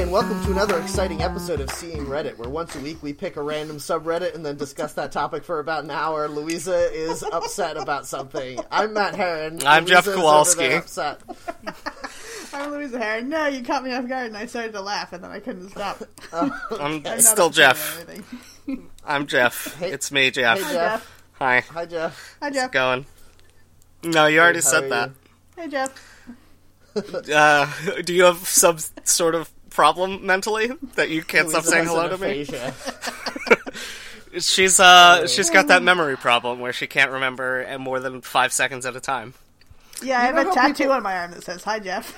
Welcome to another exciting episode of Seeing Reddit, where once a week we pick a random subreddit and then discuss that topic for about an hour. Louisa is upset about something. I'm Matt Heron. I'm Jeff Kowalski. Upset. I'm Louisa Heron. No, you caught me off guard and I started to laugh and then I couldn't stop. I'm still Jeff. I'm Jeff. Hey, it's me, Jeff. Hey, Jeff. Hi. Hi, Jeff. Hi, Jeff. How's it going? No, you already said that. Hey, Jeff. Do you have some sort of problem mentally that you can't stop saying hello to me? She's got that memory problem where she can't remember and more than 5 seconds at a time. Yeah, I have a tattoo on my arm that says "Hi, Jeff."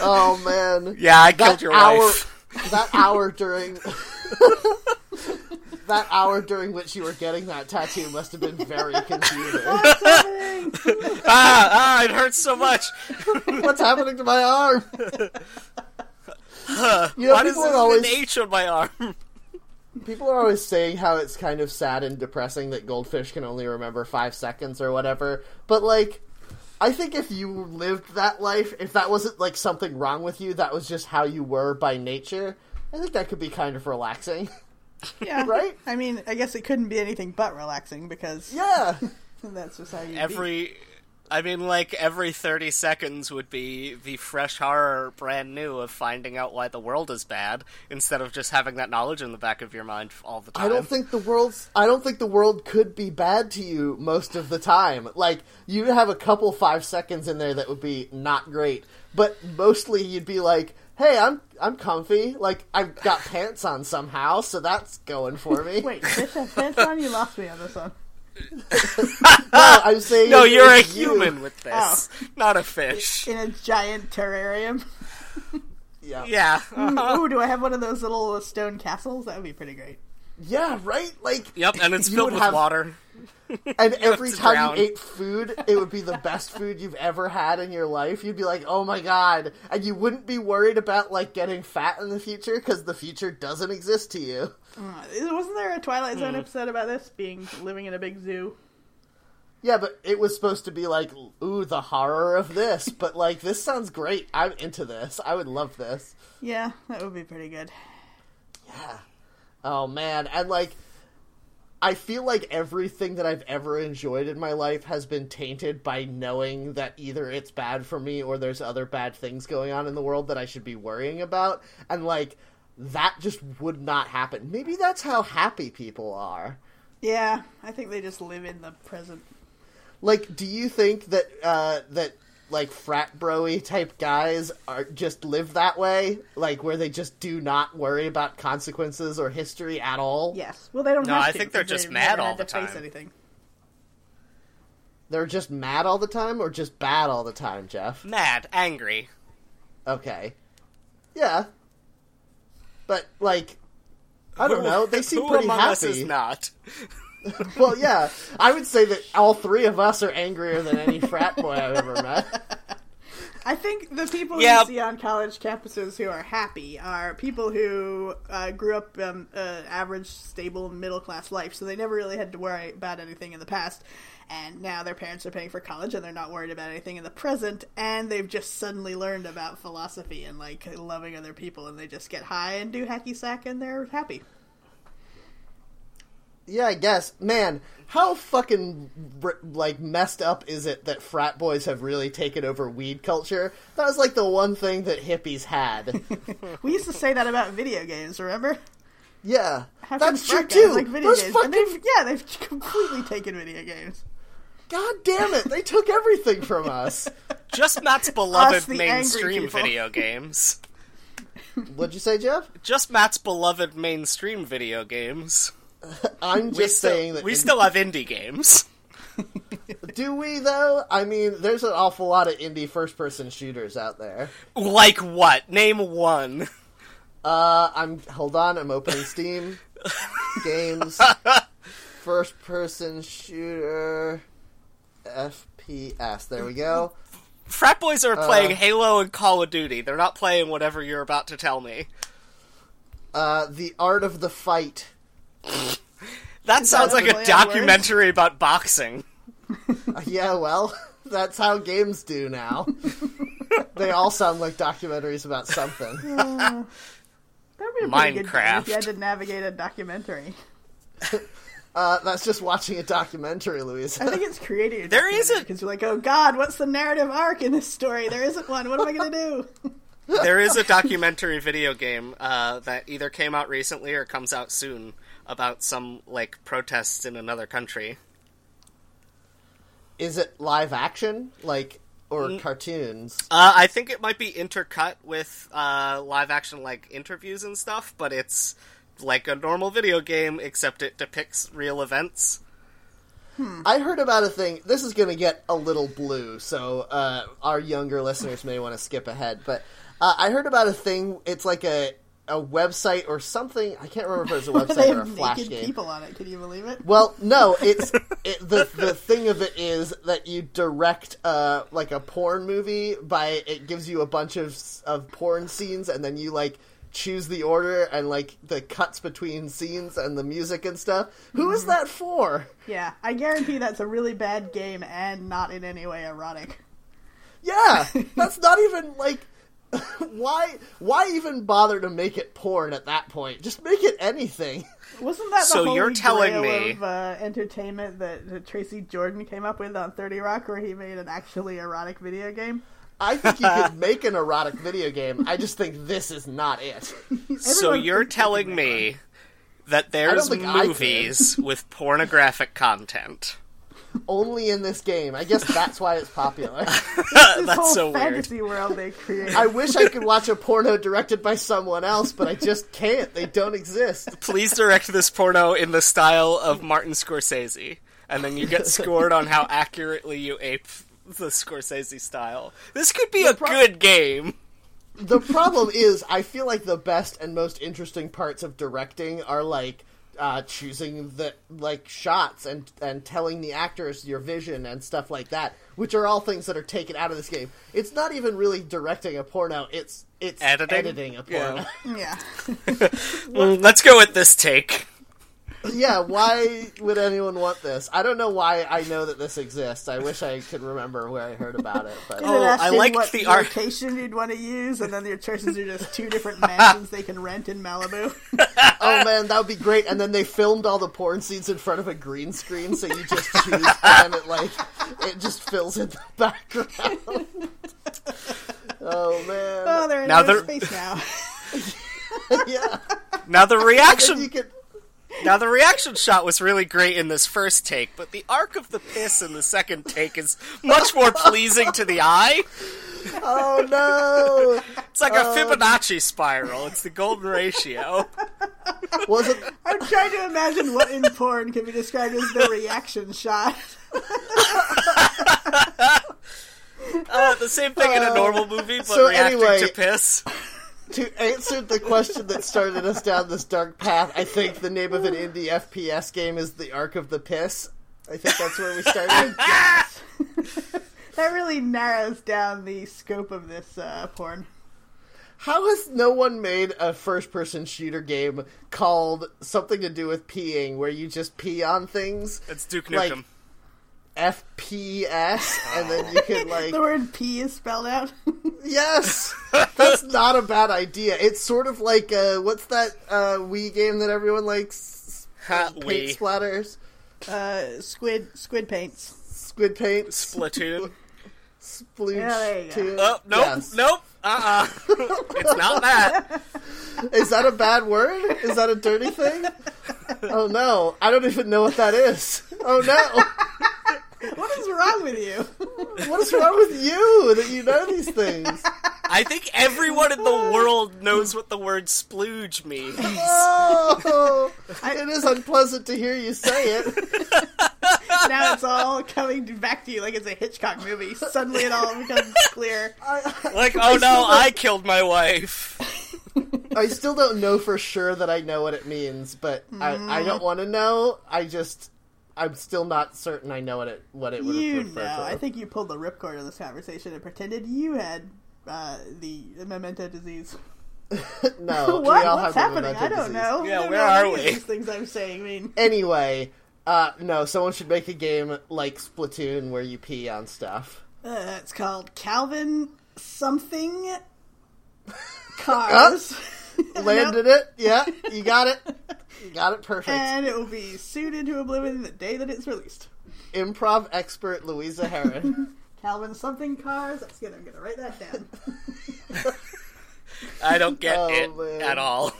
Oh man! Yeah, I killed your wife. That hour during which you were getting that tattoo must have been very confusing. It hurts so much. What's happening to my arm? Why does there an H on my arm? People are always saying how it's kind of sad and depressing that goldfish can only remember 5 seconds or whatever, but like, I think if you lived that life, if that wasn't like something wrong with you, that was just how you were by nature, I think that could be kind of relaxing. Yeah, right? I mean, I guess it couldn't be anything but relaxing because... Yeah! That's just how you be. I mean, like, every 30 seconds would be the fresh horror brand new of finding out why the world is bad, instead of just having that knowledge in the back of your mind all the time. I don't think the world could be bad to you most of the time. Like, you'd have a couple 5 seconds in there that would be not great, but mostly you'd be like... Hey, I'm comfy. Like, I've got pants on somehow, so that's going for me. Wait, fish have pants on? You lost me on this one. No, I'm saying... No, you're a human with this. Oh. Not a fish. In a giant terrarium? Yeah. Yeah. Uh-huh. Ooh, do I have one of those little stone castles? That would be pretty great. Yeah, right? Like... Yep, and it's filled with water. And every time you ate food, it would be the best food you've ever had in your life. You'd be like, oh my god. And you wouldn't be worried about, like, getting fat in the future, because the future doesn't exist to you. Wasn't there a Twilight Zone episode about this? Living in a big zoo? Yeah, but it was supposed to be like, ooh, the horror of this. But, like, this sounds great. I'm into this. I would love this. Yeah, that would be pretty good. Yeah. Oh, man. And, like... I feel like everything that I've ever enjoyed in my life has been tainted by knowing that either it's bad for me or there's other bad things going on in the world that I should be worrying about. And, like, that just would not happen. Maybe that's how happy people are. Yeah, I think they just live in the present. Like, do you think that, like, frat bro-y type guys are just live that way? Like, where they just do not worry about consequences or history at all? Yes. Well, they don't have to. No, I think they're just mad all the time. They're just mad all the time or just bad all the time, Jeff? Mad. Angry. Okay. Yeah. But, like, I don't know. They seem pretty happy. Who among us is not? Well, yeah, I would say that all three of us are angrier than any frat boy I've ever met. I think the people you see on college campuses who are happy are people who grew up an average, stable, middle-class life, so they never really had to worry about anything in the past, and now their parents are paying for college, and they're not worried about anything in the present, and they've just suddenly learned about philosophy and, like, loving other people, and they just get high and do hacky sack, and they're happy. Yeah, I guess. Man, how fucking, like, messed up is it that frat boys have really taken over weed culture? That was, like, the one thing that hippies had. We used to say that about video games, remember? Yeah. That's true, too. Like video games. Fucking... They've completely taken video games. God damn it, they took everything from us. Just Matt's beloved mainstream video games. What'd you say, Jeff? Just Matt's beloved mainstream video games. I'm just saying that... We still have indie games. Do we, though? I mean, there's an awful lot of indie first-person shooters out there. Like what? Name one. Hold on, I'm opening Steam. Games. first-person shooter FPS. There we go. Frat boys are playing Halo and Call of Duty. They're not playing whatever you're about to tell me. The Art of the Fight. That sounds like a documentary about boxing. Yeah, well, that's how games do now. They all sound like documentaries about something. That would be a pretty good game if you had to navigate a documentary. That's just watching a documentary, Louisa. I think it's creating a documentary. There isn't. Because you're like, oh god, what's the narrative arc in this story? There isn't one. What am I going to do? There is a documentary video game that either came out recently or comes out soon about some, like, protests in another country. Is it live action? Like, or cartoons? I think it might be intercut with live action, like, interviews and stuff, but it's like a normal video game, except it depicts real events. I heard about a thing. This is going to get a little blue, so our younger listeners may want to skip ahead. But I heard about a thing. It's like a website or something. I can't remember if it was a website or a flash game. They have naked people on it. Can you believe it? Well, no. It's the thing of it is that you direct like a porn movie by it gives you a bunch of porn scenes, and then you like choose the order and like the cuts between scenes and the music and stuff. Who is that for? Yeah, I guarantee that's a really bad game and not in any way erotic. Yeah, that's not even like why even bother to make it porn at that point? Just make it anything. Wasn't that the so holy you're telling grail me of entertainment that Tracy Jordan came up with on 30 Rock, where he made an actually erotic video game? I think you could make an erotic video game. I just think this is not it. So you're telling me that there's movies with pornographic content. Only in this game. I guess that's why it's popular. That's so weird. This fantasy world they created. I wish I could watch a porno directed by someone else, but I just can't. They don't exist. Please direct this porno in the style of Martin Scorsese, and then you get scored on how accurately you ape the Scorsese style. This could be a good game. The problem is, I feel like the best and most interesting parts of directing are like choosing the like shots and telling the actors your vision and stuff like that, which are all things that are taken out of this game. It's not even really directing a porno. It's editing a porno. Yeah. Well, let's go with this take. Yeah, why would anyone want this? I don't know why I know that this exists. I wish I could remember where I heard about it. But I like the location you'd want to use, and then your choices are just two different mansions they can rent in Malibu. Oh man, that would be great. And then they filmed all the porn scenes in front of a green screen, so you just choose, and it just fills in the background. Oh man! Oh, they're in space now. Yeah. Now the reaction. Now, the reaction shot was really great in this first take, but the arc of the piss in the second take is much more pleasing to the eye. Oh, no! It's like a Fibonacci spiral. It's the golden ratio. I'm trying to imagine what in porn can be described as the reaction shot. The same thing in a normal movie, but so reacting to piss. To answer the question that started us down this dark path, I think the name of an indie FPS game is The Arc of the Piss. I think that's where we started. That really narrows down the scope of this porn. How has no one made a first-person shooter game called something to do with peeing, where you just pee on things? It's Duke Nukem. Like FPS, and then you could the word P is spelled out. Yes! That's not a bad idea. It's sort of like, what's that Wii game that everyone likes? Paint splatters? Squid paints. Squid paints. Splatoon. Sploosh. Oh, nope, yes. Nope. It's not that. Is that a bad word? Is that a dirty thing? Oh no, I don't even know what that is. Oh no! What is wrong with you? What is wrong with you that you know these things? I think everyone in the world knows what the word splooge means. Oh, it is unpleasant to hear you say it. Now it's all coming back to you like it's a Hitchcock movie. Suddenly it all becomes clear. I killed my wife. I still don't know for sure that I know what it means, but I don't want to know. I just... I'm still not certain I know what it would refer to. You know, I think you pulled the ripcord of this conversation and pretended you had the memento disease. No, what? What's happening? I don't know. Yeah, where are we? These things I'm saying mean. Anyway, no, someone should make a game like Splatoon where you pee on stuff. It's called Calvin something Cars. Landed it. Yeah, you got it. You got it perfect. And it will be sued into oblivion the day that it's released. Improv expert Louisa Heron. Calvin something Cars. That's good. I'm going to write that down. I don't get it at all.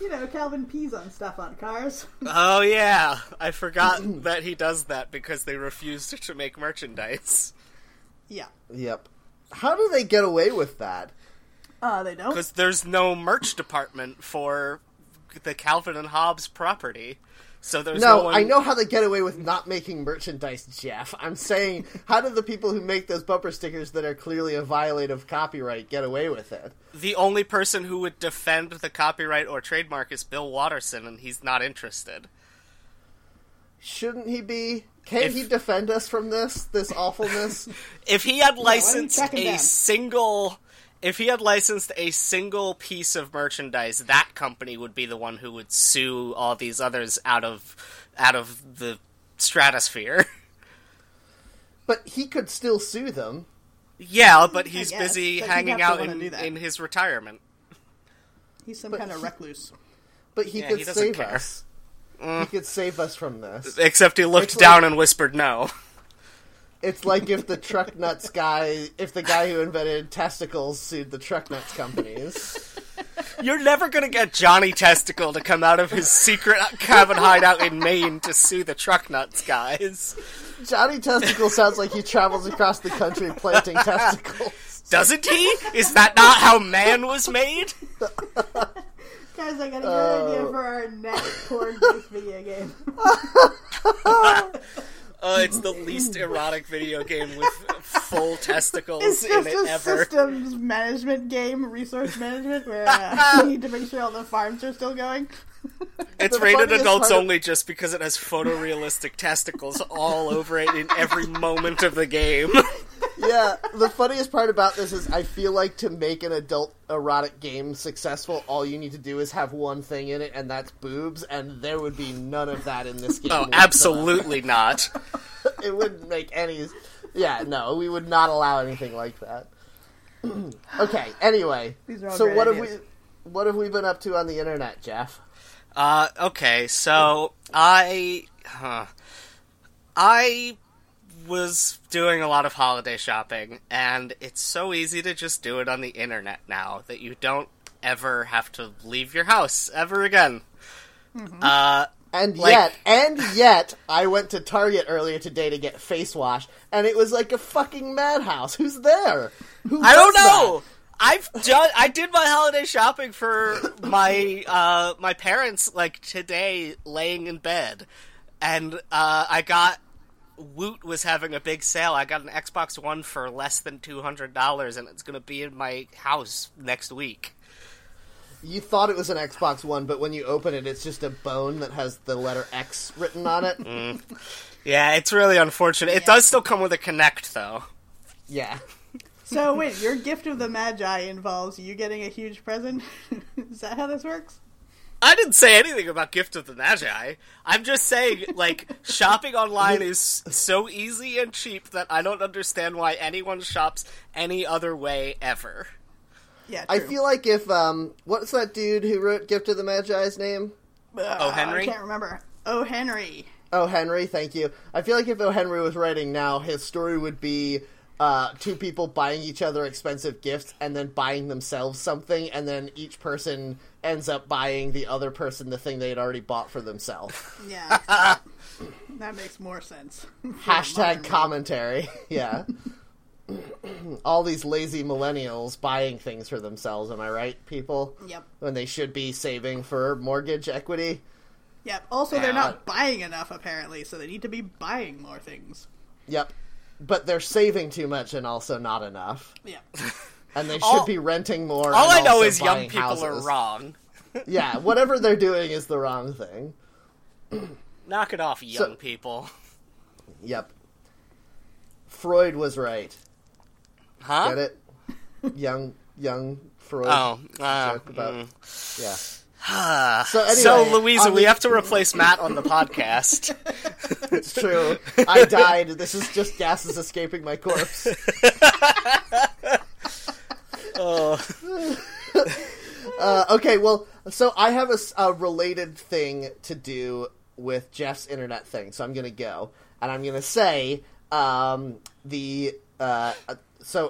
You know, Calvin pees on stuff on cars. Oh, yeah. I forgot that he does that because they refused to make merchandise. Yeah. Yep. How do they get away with that? They don't. Because there's no merch department for the Calvin and Hobbes property. So no one... I know how they get away with not making merchandise, Jeff. I'm saying, how do the people who make those bumper stickers that are clearly a violation of copyright get away with it? The only person who would defend the copyright or trademark is Bill Watterson, and he's not interested. Shouldn't he be? Can't he defend us from this awfulness? If he had licensed If he had licensed a single piece of merchandise, that company would be the one who would sue all these others out of the stratosphere. But he could still sue them. Yeah, but he's busy hanging out in his retirement. He's some kind of recluse. But he could save us. He could save us from this. Except he looked down and whispered no. It's like if the truck nuts guy, if the guy who invented testicles sued the truck nuts companies. You're never going to get Johnny Testicle to come out of his secret cabin hideout in Maine to sue the truck nuts guys. Johnny Testicle sounds like he travels across the country planting testicles. Doesn't he? Is that not how man was made? Guys, I got a good idea for our next porn-based video game. Oh, it's the least erotic video game with full testicles in it ever. It's just a systems management game, resource management, where you need to make sure all the farms are still going. It's rated adults only just because it has photorealistic testicles all over it in every moment of the game. Yeah, the funniest part about this is I feel like to make an adult erotic game successful, all you need to do is have one thing in it, and that's boobs, and there would be none of that in this game. Oh, absolutely not. It wouldn't make any... Yeah, no, we would not allow anything like that. Okay, anyway. So what have we been up to on the internet, Jeff? Okay, so I was doing a lot of holiday shopping, and it's so easy to just do it on the internet now that you don't ever have to leave your house ever again. Mm-hmm. And yet, I went to Target earlier today to get face wash, and it was like a fucking madhouse. Who's there? I don't know! That? I did my holiday shopping for my my parents like today, laying in bed, and Woot was having a big sale. I got an Xbox One for less than $200, and it's going to be in my house next week. You thought it was an Xbox One, but when you open it, it's just a bone that has the letter X written on it. Yeah, it's really unfortunate. Yeah. It does still come with a Kinect, though. Yeah. So, wait, your gift of the Magi involves you getting a huge present? Is that how this works? I didn't say anything about Gift of the Magi. I'm just saying, like, shopping online is so easy and cheap that I don't understand why anyone shops any other way ever. Yeah, true. I feel like if, what's that dude who wrote Gift of the Magi's name? O. Henry? I can't remember. O. Henry. O. Henry, thank you. I feel like if O. Henry was writing now, his story would be... two people buying each other expensive gifts and then buying themselves something, and then each person ends up buying the other person the thing they had already bought for themselves. Yeah. That makes more sense. Hashtag commentary. Yeah. All these lazy millennials buying things for themselves, am I right, people? Yep. When they should be saving for mortgage equity. Yep. Also, they're not buying enough, apparently, so they need to be buying more things. Yep. But they're saving too much and also not enough. Yeah. And they should be renting more. All I know is young people are wrong. Yeah, whatever they're doing is the wrong thing. Knock it off, young people. Yep. Freud was right. Huh? Get it? Young Freud. Oh. Joke about... Yeah. So, anyway, Louisa, we have to replace Matt on the podcast. It's true. I died. This is just gases escaping my corpse. Oh. Okay, well, so I have a related thing to do with Jeff's internet thing, so I'm going to go. And I'm going to say, so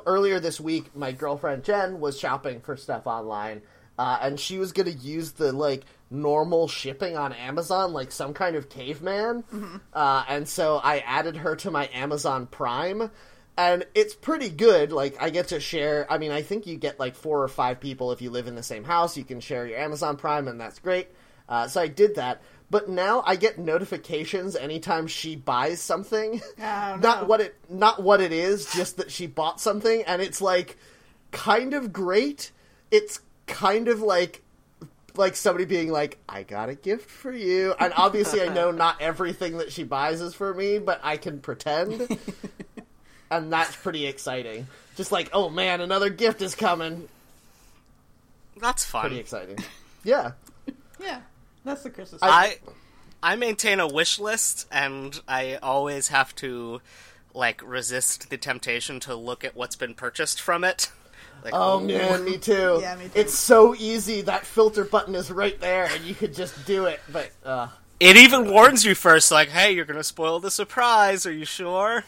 earlier this week, my girlfriend Jen was shopping for stuff online. And she was going to use the, normal shipping on Amazon, some kind of caveman. Mm-hmm. And so I added her to my Amazon Prime. And it's pretty good. I get to share... I mean, I think you get, 4 or 5 people if you live in the same house. You can share your Amazon Prime, and that's great. So I did that. But now I get notifications anytime she buys something. Oh, no. Not what it is, just that she bought something. And it's, kind of great. It's... kind of like somebody being like, I got a gift for you. And obviously I know not everything that she buys is for me, but I can pretend. And that's pretty exciting. Just oh man, another gift is coming. That's fun. Pretty exciting. Yeah. Yeah. That's the Christmas. I maintain a wish list, and I always have to, resist the temptation to look at what's been purchased from it. Oh man, me too. Yeah, me too. It's so easy. That filter button is right there, and you could just do it. But it even warns you first, hey, you're going to spoil the surprise. Are you sure?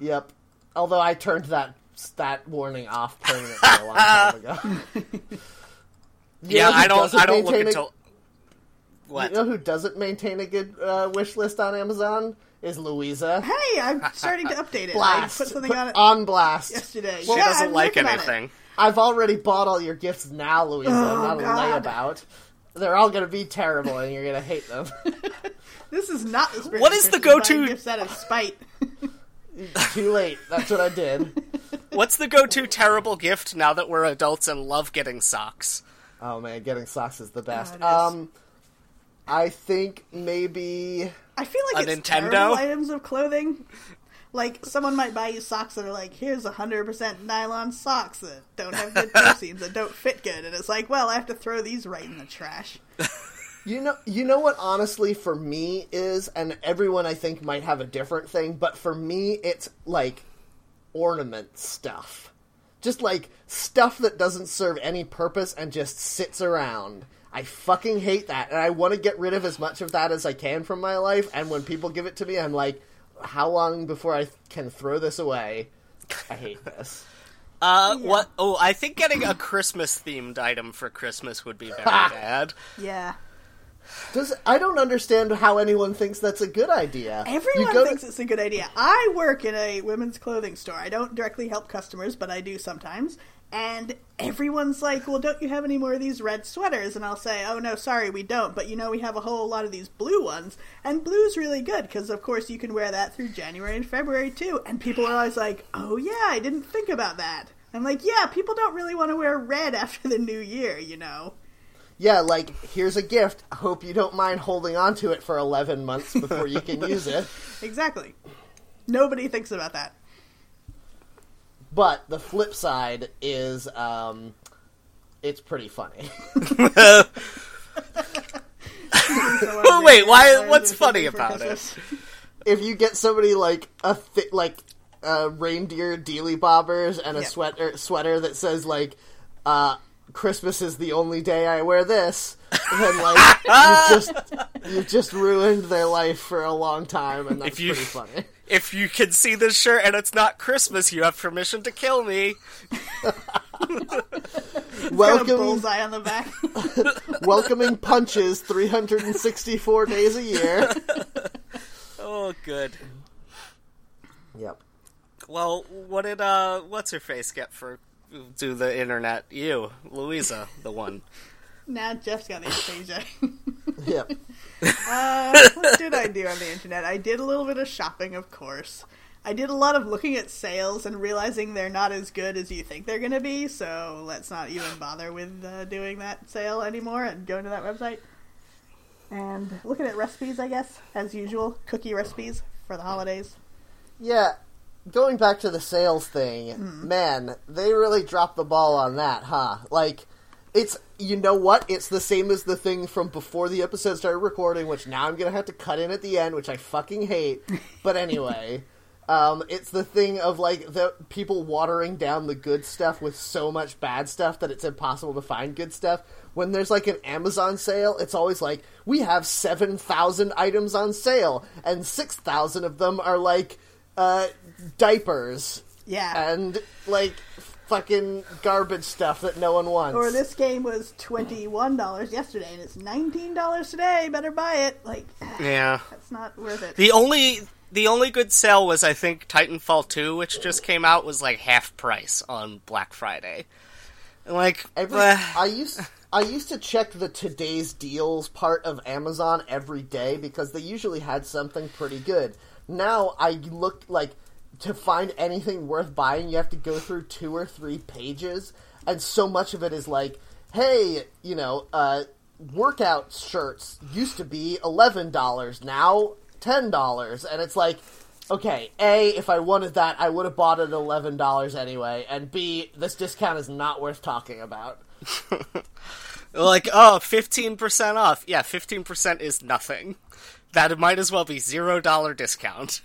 Yep. Although I turned that warning off permanently a long time ago. Yeah, I don't look until. What? You know who doesn't maintain a good wish list on Amazon? Is Louisa. Hey, I'm starting to update it. Blast. I put something on it. On blast. Yesterday. Well, she doesn't like anything. I've already bought all your gifts now, Louisa. I'm not a layabout. They're all going to be terrible, and you're going to hate them. This is not the spirit. What is the go-to... gifts out of spite. Too late. That's what I did. What's the go-to terrible gift now that we're adults and love getting socks? Oh, man. Getting socks is the best. Oh, I think maybe... I feel like it's terrible items of clothing. Someone might buy you socks that are here's 100% nylon socks that don't have good proteins, that don't fit good. And it's I have to throw these right in the trash. You know what, honestly, for me is, and everyone I think might have a different thing, but for me, it's, ornament stuff. Just, stuff that doesn't serve any purpose and just sits around. I fucking hate that, and I want to get rid of as much of that as I can from my life, and when people give it to me, I'm like, how long before I can throw this away? I hate this. Yeah. What? Oh, I think getting a Christmas-themed item for Christmas would be very bad. Yeah. I don't understand how anyone thinks that's a good idea. Everyone thinks it's a good idea. I work in a women's clothing store. I don't directly help customers, but I do sometimes. And everyone's like, well, don't you have any more of these red sweaters? And I'll say, oh, no, sorry, we don't. But, we have a whole lot of these blue ones. And blue's really good because, of course, you can wear that through January and February, too. And people are always like, oh, yeah, I didn't think about that. I'm like, yeah, people don't really want to wear red after the new year, Yeah, here's a gift. I hope you don't mind holding on to it for 11 months before you can use it. Exactly. Nobody thinks about that. But the flip side is, it's pretty funny. Oh, wait, what's funny about it? If you get somebody reindeer dealy bobbers and a sweater that says Christmas is the only day I wear this, then you've just ruined their life for a long time, and that's pretty funny. If you can see this shirt and it's not Christmas, you have permission to kill me. Welcome, bullseye on the back. Welcoming punches 364 days a year. Oh, good. Yep. Well, what did what's her face get for do the internet? You, Louisa, the one. Now Jeff's got amnesia. Yep. What did I do on the internet? I did a little bit of shopping, of course. I did a lot of looking at sales and realizing they're not as good as you think they're going to be, so let's not even bother with doing that sale anymore and going to that website. and looking at recipes, I guess, as usual. Cookie recipes for the holidays. Yeah, going back to the sales thing, man, they really dropped the ball on that, huh? Like, it's, you know what, it's the same as the thing from before the episode started recording, which now I'm going to have to cut in at the end, which I fucking hate. But anyway, it's the thing of, like, the people watering down the good stuff with so much bad stuff that it's impossible to find good stuff. When there's, like, an Amazon sale, it's always like, we have 7,000 items on sale, and 6,000 of them are, like, diapers. Yeah. And, like, fucking garbage stuff that no one wants. Or this game was $21 yesterday, and it's $19 today, better buy it. Like, yeah, that's not worth it. The only good sale was, I think, Titanfall 2, which just came out, was, like, half price on Black Friday. And, like, I used to check the today's deals part of Amazon every day because they usually had something pretty good. Now I look, like, to find anything worth buying, you have to go through 2 or 3 pages, and so much of it is like, hey, you know, workout shirts used to be $11, now $10, and it's like, okay, A, if I wanted that, I would have bought it at $11 anyway, and B, this discount is not worth talking about. Like, oh, 15% off. Yeah, 15% is nothing. That might as well be $0 discount.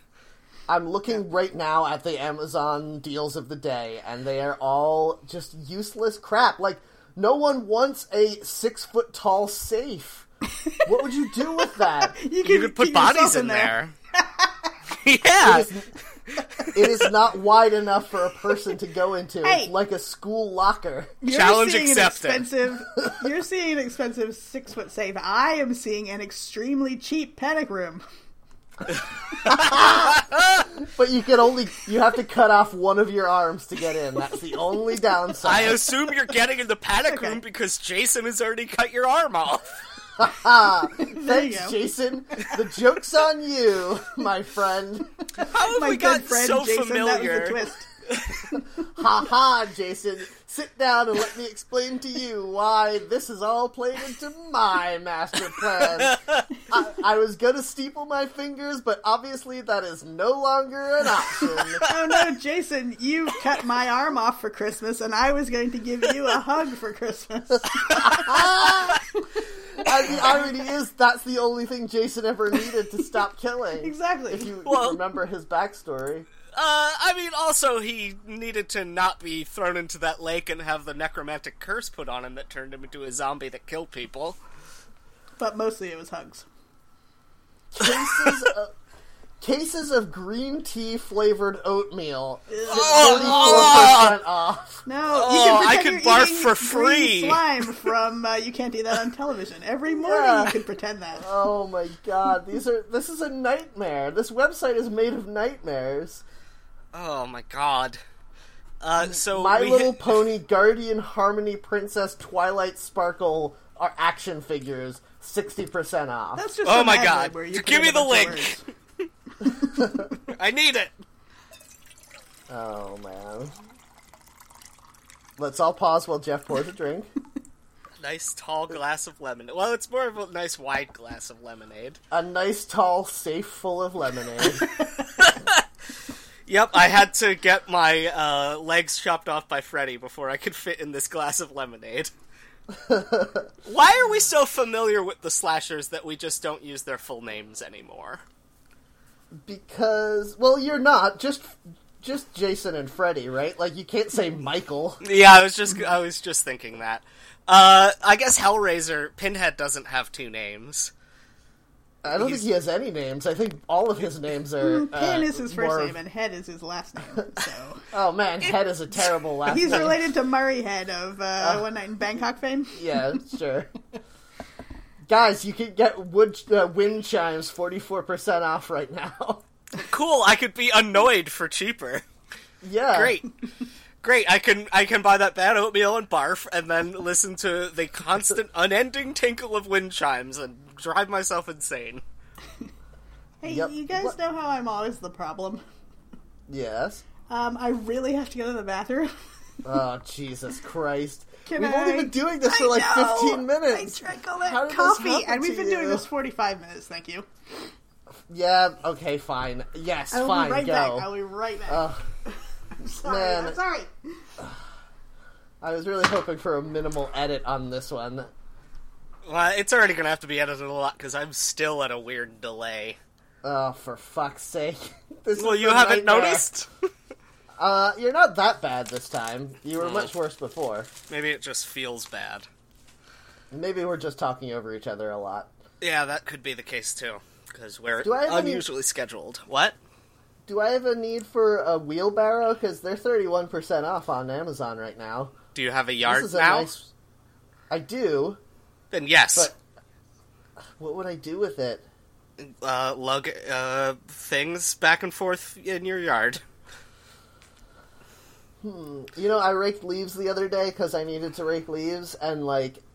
I'm looking right now at the Amazon deals of the day, and they are all just useless crap. Like, no one wants a 6-foot-tall safe. What would you do with that? You could put bodies in there. Yeah. It is not wide enough for a person to go into. Hey, it's like a school locker. Challenge accepted. You're seeing an expensive 6-foot safe. I am seeing an extremely cheap panic room. But you have to cut off one of your arms to get in. That's the only downside. I assume you're getting in the panic room because Jason has already cut your arm off. Thanks, Jason. The joke's on you, my friend. How have my we got friend, so Jason, familiar? That was a twist. Ha ha, Jason. Sit down and let me explain to you why this is all played into my master plan. I was going to steeple my fingers, but obviously that is no longer an option. Oh no, Jason, you cut my arm off for Christmas, and I was going to give you a hug for Christmas. The irony is, that's the only thing Jason ever needed to stop killing. Exactly. If you remember his backstory. I mean, also, he needed to not be thrown into that lake and have the necromantic curse put on him that turned him into a zombie that killed people. But mostly it was hugs. Cases of green tea-flavored oatmeal. 44% off. No, I can barf for free. Slime from You Can't Eat That on Television. Every morning you can pretend that. Oh my god, this is a nightmare. This website is made of nightmares. Oh my god. Pony Guardian Harmony Princess Twilight Sparkle are action figures, 60% off. That's just oh my god. Give me the link. Words. I need it. Oh man. Let's all pause while Jeff pours a drink. A nice tall glass of lemonade. Well, it's more of a nice wide glass of lemonade. A nice tall safe full of lemonade. Yep, I had to get my legs chopped off by Freddy before I could fit in this glass of lemonade. Why are we so familiar with the slashers that we just don't use their full names anymore? Because, well, you're not just Jason and Freddy, right? Like, you can't say Michael. Yeah, I was just thinking that. I guess Hellraiser Pinhead doesn't have two names. I don't think he has any names. I think all of his names are. Pin is his first name and Head is his last name. So. Oh man, Head is a terrible last name. He's related to Murray Head of One Night in Bangkok fame. Yeah, sure. Guys, you can get wind chimes 44% off right now. Cool, I could be annoyed for cheaper. Yeah. Great. I can buy that bad oatmeal and barf and then listen to the constant unending tinkle of wind chimes and drive myself insane. Hey, you guys know how I'm always the problem? Yes. I really have to go to the bathroom. Oh, Jesus Christ. We've only been doing this for 15 minutes. I drank all that coffee, and we've been doing this 45 minutes, thank you. Yeah, okay, fine. Yes, fine, go. I'll be right back. I'm sorry, man. I'm sorry. I was really hoping for a minimal edit on this one. Well, it's already going to have to be edited a lot, because I'm still at a weird delay. Oh, for fuck's sake. Well, you haven't noticed? You're not that bad this time. You were much worse before. Maybe it just feels bad. Maybe we're just talking over each other a lot. Yeah, that could be the case, too, because we're unusually scheduled. What? Do I have a need for a wheelbarrow? Because they're 31% off on Amazon right now. Do you have a yard now? I do. Then yes. But what would I do with it? Lug things back and forth in your yard. You know, I raked leaves the other day because I needed to rake leaves, and,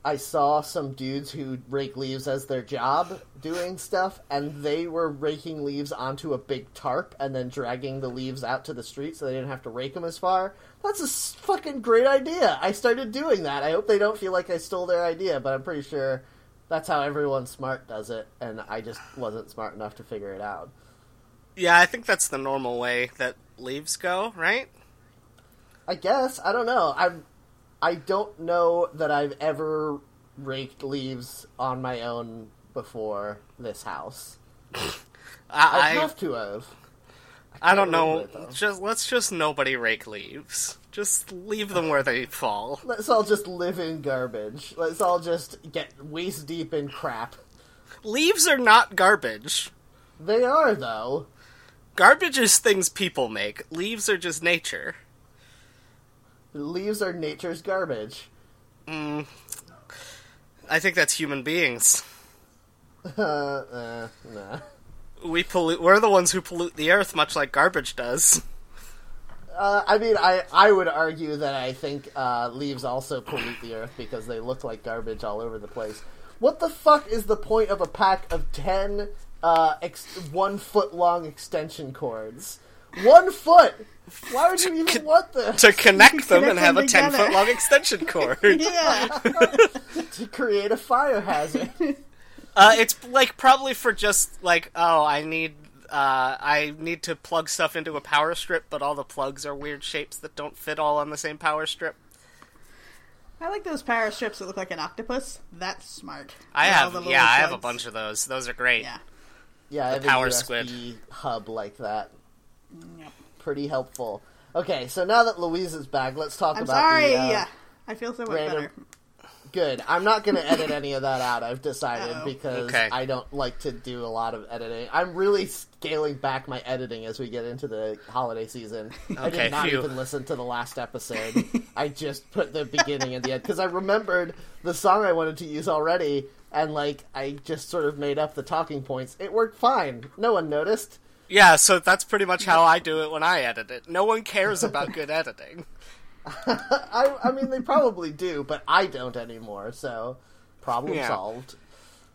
I saw some dudes who rake leaves as their job doing stuff, and they were raking leaves onto a big tarp and then dragging the leaves out to the street so they didn't have to rake them as far. That's a fucking great idea. I started doing that. I hope they don't feel like I stole their idea, but I'm pretty sure that's how everyone smart does it, and I just wasn't smart enough to figure it out. Yeah, I think that's the normal way that leaves go, right? I guess. I don't know. I don't know that I've ever raked leaves on my own before this house. I'd have to have. I don't know. Let's nobody rake leaves. Just leave them where they fall. Let's all just live in garbage. Let's all just get waist deep in crap. Leaves are not garbage. They are, though. Garbage is things people make. Leaves are just nature. Leaves are nature's garbage. I think that's human beings. Nah. We're the ones who pollute the earth, much like garbage does. I would argue that I think leaves also pollute the earth because they look like garbage all over the place. What the fuck is the point of a pack of 10 1-foot-long extension cords? 1 foot! Why would you even want this? To connect them and have a 10-foot-long extension cord. Yeah. To create a fire hazard. It's, probably for just, I need to plug stuff into a power strip, but all the plugs are weird shapes that don't fit all on the same power strip. I like those power strips that look like an octopus. That's smart. I have a bunch of those. Those are great. Yeah, I have a USB hub like that. Yep. Pretty helpful. Okay, so now that Louisa's back, let's talk about I feel so much better. Good. I'm not going to edit any of that out, I've decided, because I don't like to do a lot of editing. I'm really scaling back my editing as we get into the holiday season. Okay, I did not even listen to the last episode. I just put the beginning and the end, because I remembered the song I wanted to use already, and, I just sort of made up the talking points. It worked fine. No one noticed. Yeah, so that's pretty much how I do it when I edit it. No one cares about good editing. I mean, they probably do, but I don't anymore, so problem solved.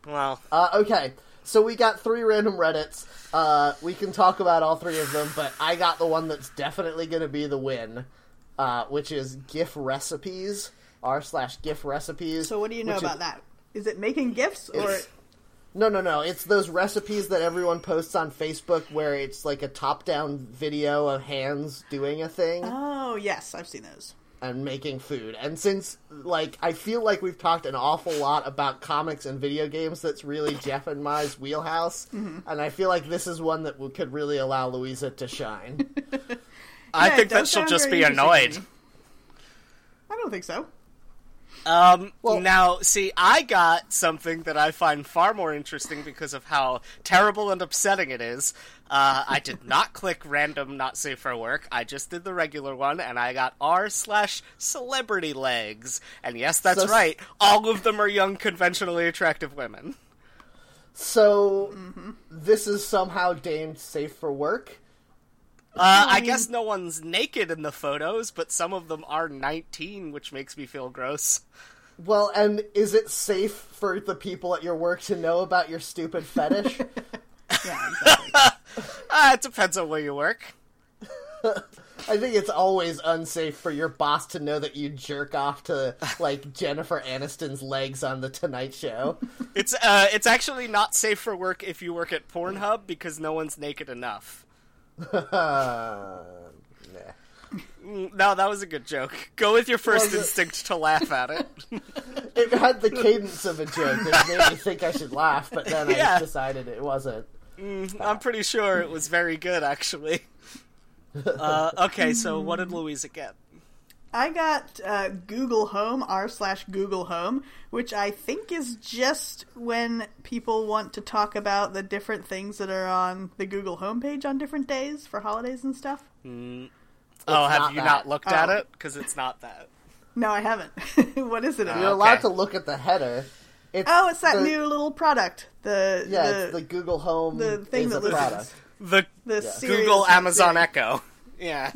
Well. Okay, so we got 3 random Reddits. We can talk about all 3 of them, but I got the one that's definitely going to be the win, which is GIF Recipes, r/GIF Recipes. So what do you know about that? Is it making GIFs, or... No. It's those recipes that everyone posts on Facebook where it's like a top-down video of hands doing a thing. Oh, yes. I've seen those. And making food. And since, I feel like we've talked an awful lot about comics and video games, that's really Jeff and Mai's wheelhouse. Mm-hmm. And I feel like this is one that could really allow Louisa to shine. I think that she'll just be annoyed. I don't think so. Now, see, I got something that I find far more interesting because of how terrible and upsetting it is. I did not click random not safe for work. I just did the regular one, and I got r/celebrity legs. And yes, that's right. All of them are young, conventionally attractive women. So, This is somehow deemed safe for work? I guess no one's naked in the photos, but some of them are 19, which makes me feel gross. Well, and is it safe for the people at your work to know about your stupid fetish? Yeah, exactly. It depends on where you work. I think it's always unsafe for your boss to know that you jerk off to, like, Jennifer Aniston's legs on The Tonight Show. It's actually not safe for work if you work at Pornhub, because no one's naked enough. Nah. No, that was a good joke. Go with your first instinct to laugh at it. It had the cadence of a joke. It made me think I should laugh, but then I decided it wasn't. I'm pretty sure it was very good, actually. Okay, so what did Louisa get? I got Google Home, r/Google Home, which I think is just when people want to talk about the different things that are on the Google Home page on different days for holidays and stuff. Have you not looked at it? Because it's not that. No, I haven't. What is it? You're allowed to look at the header. It's that new little product. It's the Google Home. The thing that listens. The Google Amazon Echo. Yeah.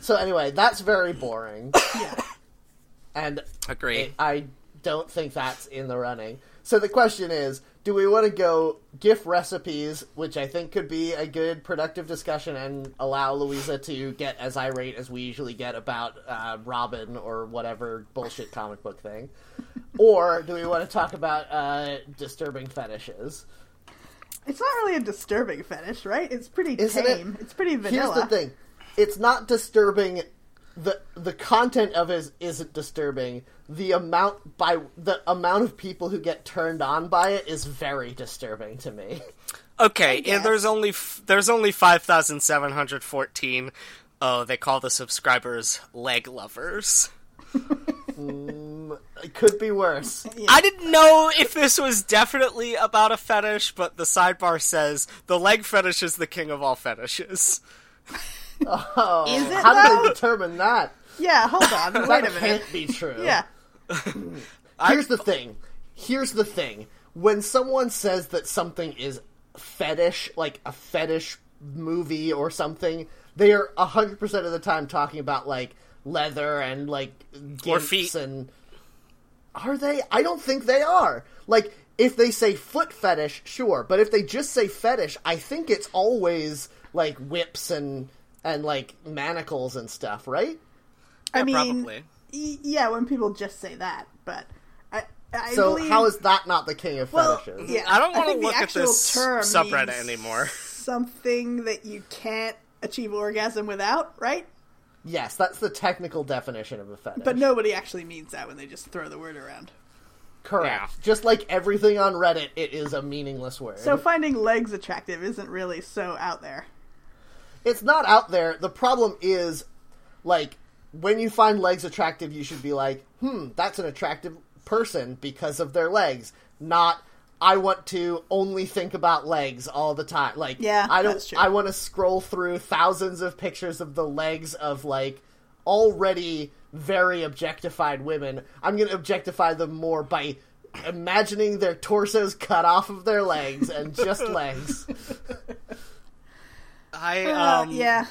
So anyway, that's very boring. Yeah. And agree. I don't think that's in the running. So the question is, do we want to go GIF recipes, which I think could be a good productive discussion and allow Louisa to get as irate as we usually get about Robin or whatever bullshit comic book thing? Or do we want to talk about disturbing fetishes? It's not really a disturbing fetish, right? It's pretty tame. It's pretty vanilla. Here's the thing. It's not disturbing. The content of it isn't disturbing. The amount of people who get turned on by it is very disturbing to me. Okay, and there's only 5,714. Oh, they call the subscribers leg lovers. It could be worse. Yeah. I didn't know if this was definitely about a fetish, but the sidebar says, the leg fetish is the king of all fetishes. Oh, is it, how do they determine that? Yeah, hold on, wait a minute. That can't be true. Yeah. Here's the thing. When someone says that something is fetish, like a fetish movie or something, they are 100% of the time talking about, like, leather and, like, gifts and... Are they? I don't think they are. Like, if they say foot fetish, sure. But if they just say fetish, I think it's always, like, whips and like, manacles and stuff, right? Yeah, I mean, probably. Yeah, when people just say that. But I believe... how is that not the king of fetishes? Yeah, I don't want to look at this subreddit anymore. Something that you can't achieve orgasm without, right? Yes, that's the technical definition of a fetish. But nobody actually means that when they just throw the word around. Correct. Yeah. Just like everything on Reddit, it is a meaningless word. So finding legs attractive isn't really so out there. It's not out there. The problem is, like, when you find legs attractive, you should be like, that's an attractive person because of their legs. Not, I want to only think about legs all the time. Like, that's true. I want to scroll through thousands of pictures of the legs of, like, already very objectified women. I'm going to objectify them more by imagining their torsos cut off of their legs and just legs. I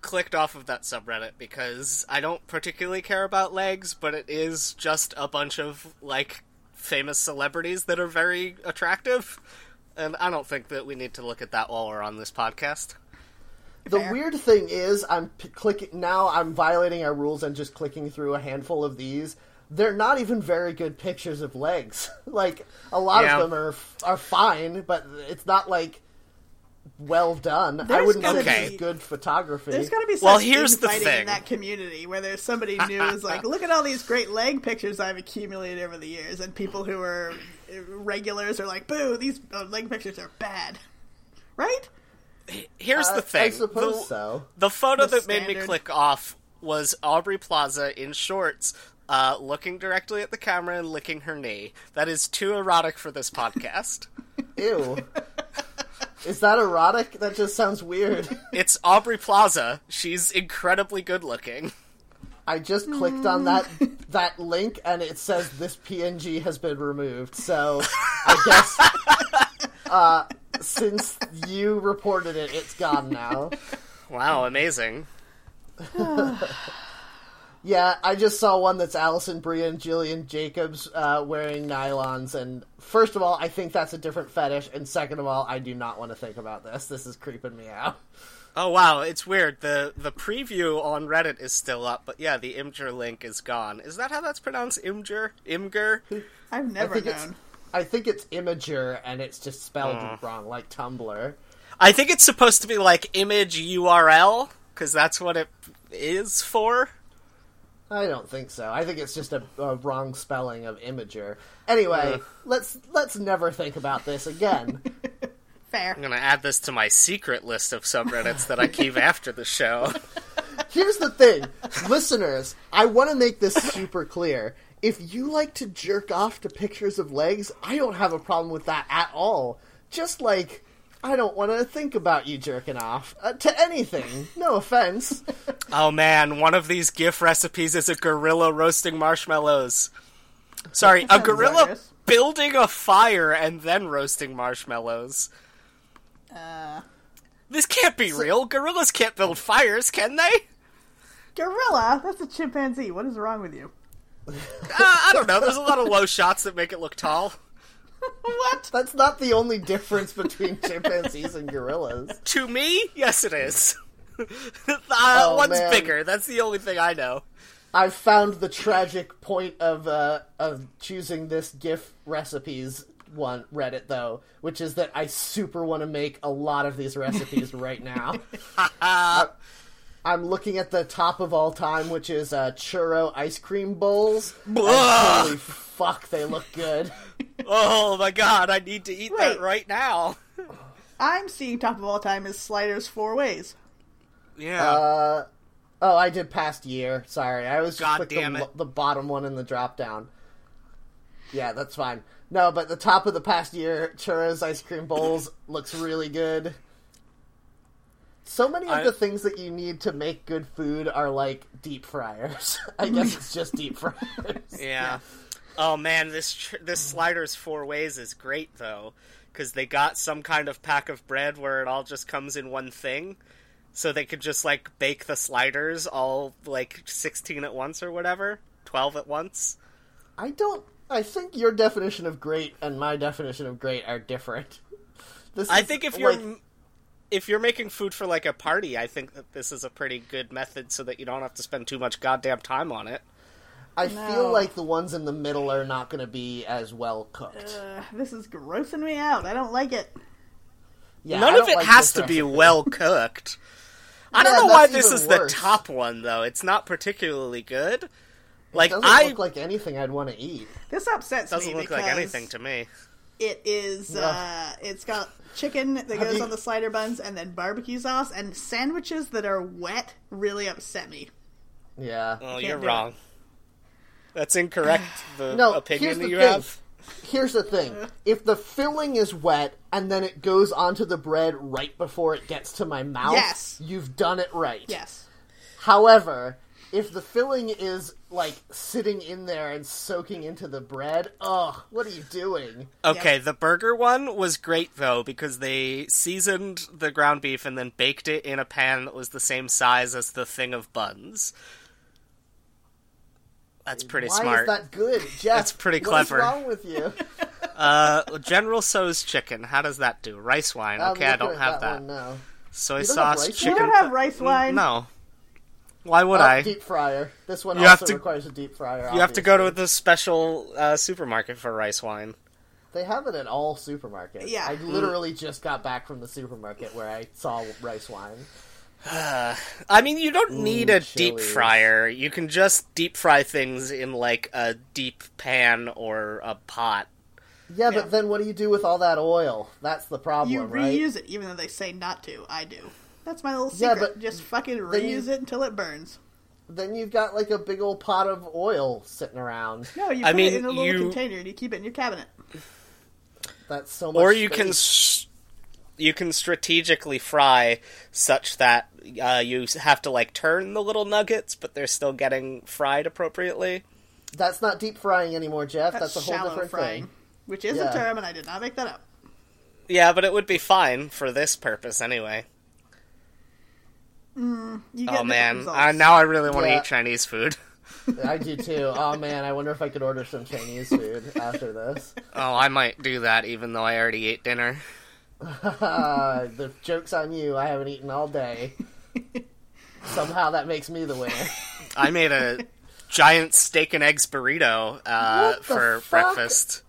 clicked off of that subreddit because I don't particularly care about legs, but it is just a bunch of, like, famous celebrities that are very attractive, and I don't think that we need to look at that while we're on this podcast. The weird thing is, I'm clicking now. I'm violating our rules and just clicking through a handful of these. They're not even very good pictures of legs. Like, a lot of them are fine, but it's not like well done. There's I wouldn't be good photography. There's got to be some fighting in that community where there's somebody new who's like, look at all these great leg pictures I've accumulated over the years, and people who are regulars are like, boo, these leg pictures are bad. Right? Here's the thing. I suppose the photo that made me click off was Aubrey Plaza in shorts, looking directly at the camera and licking her knee. That is too erotic for this podcast. Ew. Is that erotic? That just sounds weird. It's Aubrey Plaza. She's incredibly good looking. I just clicked on that link and it says this PNG has been removed. So I guess since you reported it, it's gone now. Wow, amazing. Yeah, I just saw one that's Allison Bria and Jillian Jacobs wearing nylons, and first of all, I think that's a different fetish, and second of all, I do not want to think about this. This is creeping me out. Oh, wow, it's weird. The preview on Reddit is still up, but yeah, the Imgur link is gone. Is that how that's pronounced? Imgur? Imgur? I've never known. I think it's Imgur, and it's just spelled wrong, like Tumblr. I think it's supposed to be like image URL, because that's what it is for. I don't think so. I think it's just a wrong spelling of Imgur. Anyway, let's never think about this again. Fair. I'm going to add this to my secret list of subreddits that I keep after the show. Here's the thing. Listeners, I want to make this super clear. If you like to jerk off to pictures of legs, I don't have a problem with that at all. Just like... I don't want to think about you jerking off to anything. No offense. Oh, man. One of these GIF recipes is a gorilla roasting marshmallows. Sorry, a gorilla hilarious. Building a fire and then roasting marshmallows. This can't be real. Gorillas can't build fires, can they? Gorilla? That's a chimpanzee. What is wrong with you? I don't know. There's a lot of low shots that make it look tall. What? That's not the only difference between chimpanzees and gorillas. To me, yes it is. One's bigger. That's the only thing I know. I've found the tragic point of choosing this GIF recipes one Reddit, though, which is that I super want to make a lot of these recipes right now. I'm looking at the top of all time, which is churro ice cream bowls. Holy fuck, they look good. Oh my god, I need to eat that right now. I'm seeing top of all time as sliders 4 ways. Yeah. I did past year. Sorry, I was just the bottom one in the drop down. Yeah, that's fine. No, but the top of the past year churros ice cream bowls looks really good. So many of the things that you need to make good food are like deep fryers. I guess it's just deep fryers. Yeah. Oh man, this sliders 4 ways is great though, because they got some kind of pack of bread where it all just comes in one thing, so they could just like bake the sliders all like 16 at once or whatever, 12 at once. I think your definition of great and my definition of great are different. I think if you're making food for like a party, I think that this is a pretty good method so that you don't have to spend too much goddamn time on it. I feel like the ones in the middle are not going to be as well cooked. This is grossing me out. I don't like it. Yeah, none of it has to be well cooked. I don't know why this is the top one, though. It's not particularly good. It doesn't look like anything I'd want to eat. This upsets me. It doesn't look like anything to me. It is, it's got chicken that goes on the slider buns and then barbecue sauce, and sandwiches that are wet really upset me. Yeah. Well, you're wrong. That's incorrect, opinion that you have. Here's the thing. If the filling is wet and then it goes onto the bread right before it gets to my mouth, you've done it right. Yes. However, if the filling is, like, sitting in there and soaking into the bread, what are you doing? Okay, the burger one was great, though, because they seasoned the ground beef and then baked it in a pan that was the same size as the thing of buns. That's pretty smart. Why is that good, Jeff? That's pretty clever. What's wrong with you? General So's chicken. How does that do? Rice wine. Okay, I don't have that. One, no. Soy sauce, chicken. You don't have rice wine? No. Why would I? Deep fryer. This one requires a deep fryer. You have to go to the special supermarket for rice wine. They have it at all supermarkets. Yeah. I literally just got back from the supermarket where I saw rice wine. I mean, you don't need a deep fryer. You can just deep fry things in, like, a deep pan or a pot. Yeah, but then what do you do with all that oil? That's the problem, right? You reuse it, even though they say not to. I do. That's my little secret. But just fucking reuse it until it burns. Then you've got, like, a big old pot of oil sitting around. No, you put it in a little container and you keep it in your cabinet. That's so much You can strategically fry such that you have to, like, turn the little nuggets, but they're still getting fried appropriately. That's not deep frying anymore, Jeff. That's a whole different thing. Which is a term, and I did not make that up. Yeah, but it would be fine for this purpose anyway. You get different results. Now I really want to eat Chinese food. I do too. Oh man, I wonder if I could order some Chinese food after this. Oh, I might do that even though I already ate dinner. The joke's on you. I haven't eaten all day. Somehow that makes me the winner. I made a giant steak and eggs burrito for breakfast.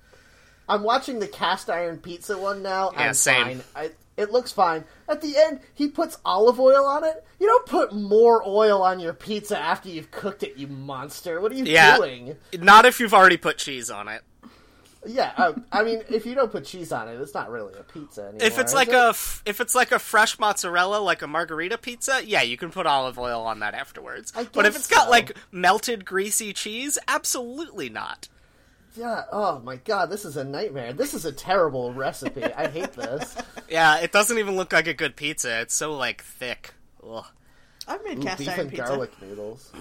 I'm watching the cast iron pizza one now. Yeah, I'm same. Fine. It looks fine. At the end, he puts olive oil on it. You don't put more oil on your pizza after you've cooked it, you monster. What are you doing? Not if you've already put cheese on it. Yeah, I mean, if you don't put cheese on it, it's not really a pizza anymore. If it's like if it's like a fresh mozzarella, like a margherita pizza, yeah, you can put olive oil on that afterwards. But if it's got like melted greasy cheese, absolutely not. Yeah, oh my god, this is a nightmare. This is a terrible recipe. I hate this. Yeah, it doesn't even look like a good pizza. It's so, like, thick. Ugh. I've made cast iron pizza. Garlic noodles.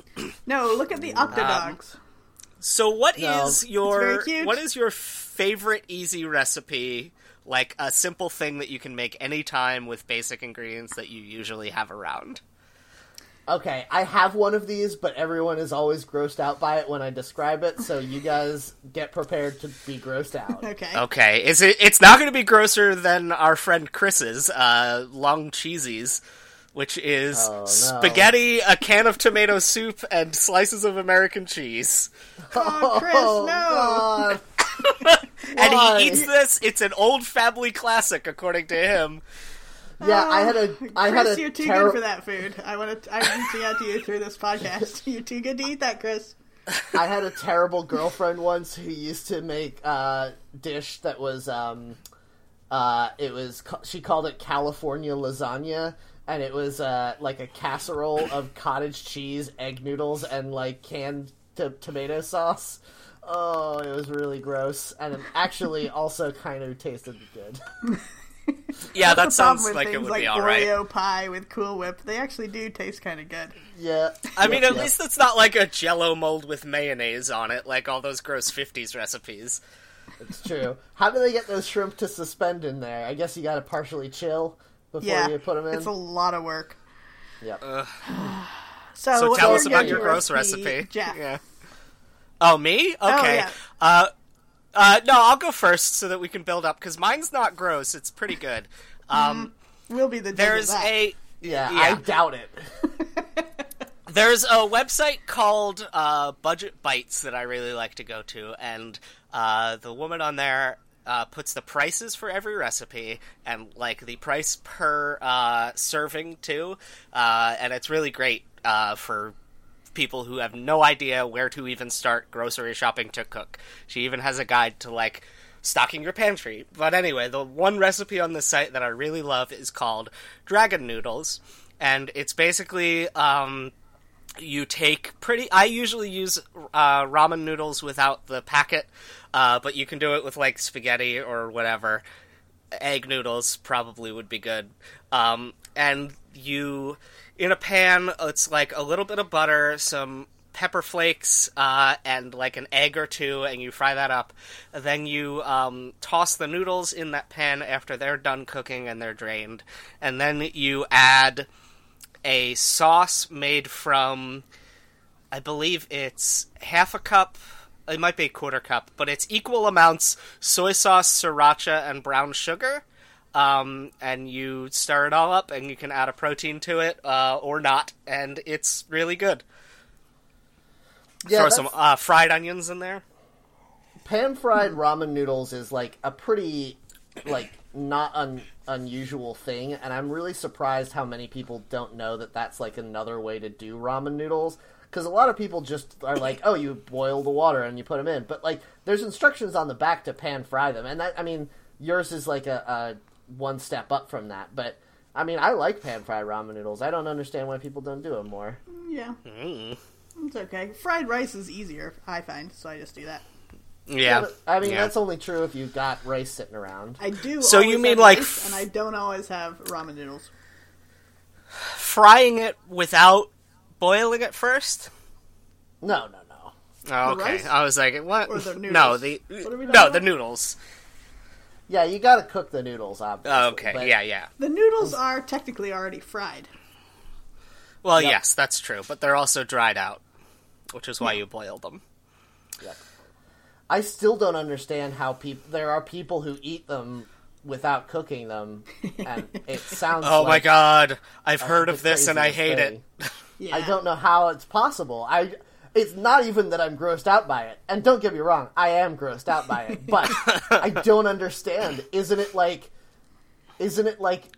No, look at the octodogs. So what is your favorite easy recipe, like a simple thing that you can make anytime with basic ingredients that you usually have around? Okay, I have one of these, but everyone is always grossed out by it when I describe it, so you guys get prepared to be grossed out. Okay. It's not going to be grosser than our friend Chris's, long cheesies, which is spaghetti, a can of tomato soup, and slices of American cheese. Oh, Chris, no! And he eats this. It's an old family classic, according to him. Yeah, I had a you're too good for that food. I'm reaching out to you through this podcast. You're too good to eat that, Chris. I had a terrible girlfriend once who used to make a dish that was, she called it California lasagna, and it was, like a casserole of cottage cheese, egg noodles, and, like, canned tomato sauce. Oh, it was really gross, and it actually also kind of tasted good. Yeah, that sounds like it would be all right. Oreo pie with Cool Whip, they actually do taste kind of good. Yeah. I mean, at least it's not like a Jell-O mold with mayonnaise on it, like all those gross 50s recipes. It's true. How do they get those shrimp to suspend in there? I guess you gotta partially chill before you put them in. It's a lot of work. Yep. So tell us about your gross recipe. Jeff. Yeah. Oh, me? Okay. Oh, yeah. No, I'll go first so that we can build up, because mine's not gross. It's pretty good. We'll be the judge of that. I doubt it. There's a website called Budget Bites that I really like to go to, and the woman on there puts the prices for every recipe, and, like, the price per serving, too, and it's really great for people who have no idea where to even start grocery shopping to cook. She even has a guide to, like, stocking your pantry. But anyway, the one recipe on this site that I really love is called Dragon Noodles, and it's basically you take I usually use ramen noodles without the packet, but you can do it with, like, spaghetti or whatever. Egg noodles probably would be good. And you, in a pan, it's like a little bit of butter, some pepper flakes, and like an egg or two, and you fry that up. Then you toss the noodles in that pan after they're done cooking and they're drained. And then you add a sauce made from, I believe it's half a cup, it might be a quarter cup, but it's equal amounts soy sauce, sriracha, and brown sugar. And you stir it all up, and you can add a protein to it, or not, and it's really good. Yeah, throw some fried onions in there. Pan-fried ramen noodles is, like, a pretty, like, not unusual thing, and I'm really surprised how many people don't know that that's, like, another way to do ramen noodles, because a lot of people just are like, oh, you boil the water and you put them in, but, like, there's instructions on the back to pan-fry them, and that, I mean, yours is, like, a one step up from that, but I mean, I like pan-fried ramen noodles. I don't understand why people don't do them more. Yeah, It's okay. Fried rice is easier, I find, so I just do that. Yeah, but, I mean that's only true if you've got rice sitting around. I do. So you mean like, rice, and I don't always have ramen noodles. Frying it without boiling it first? No. Oh, okay, rice? I was like, what? Or the noodles? No, the noodles. Yeah, you gotta cook the noodles, obviously. Okay, yeah. The noodles are technically already fried. Well, yes, that's true, but they're also dried out. which is why you boil them. Yeah. I still don't understand how there are people who eat them without cooking them, and it sounds oh like my god, I've heard of this and I hate it. Yeah. I don't know how it's possible. It's not even that I'm grossed out by it. And don't get me wrong, I am grossed out by it, but I don't understand. Isn't it like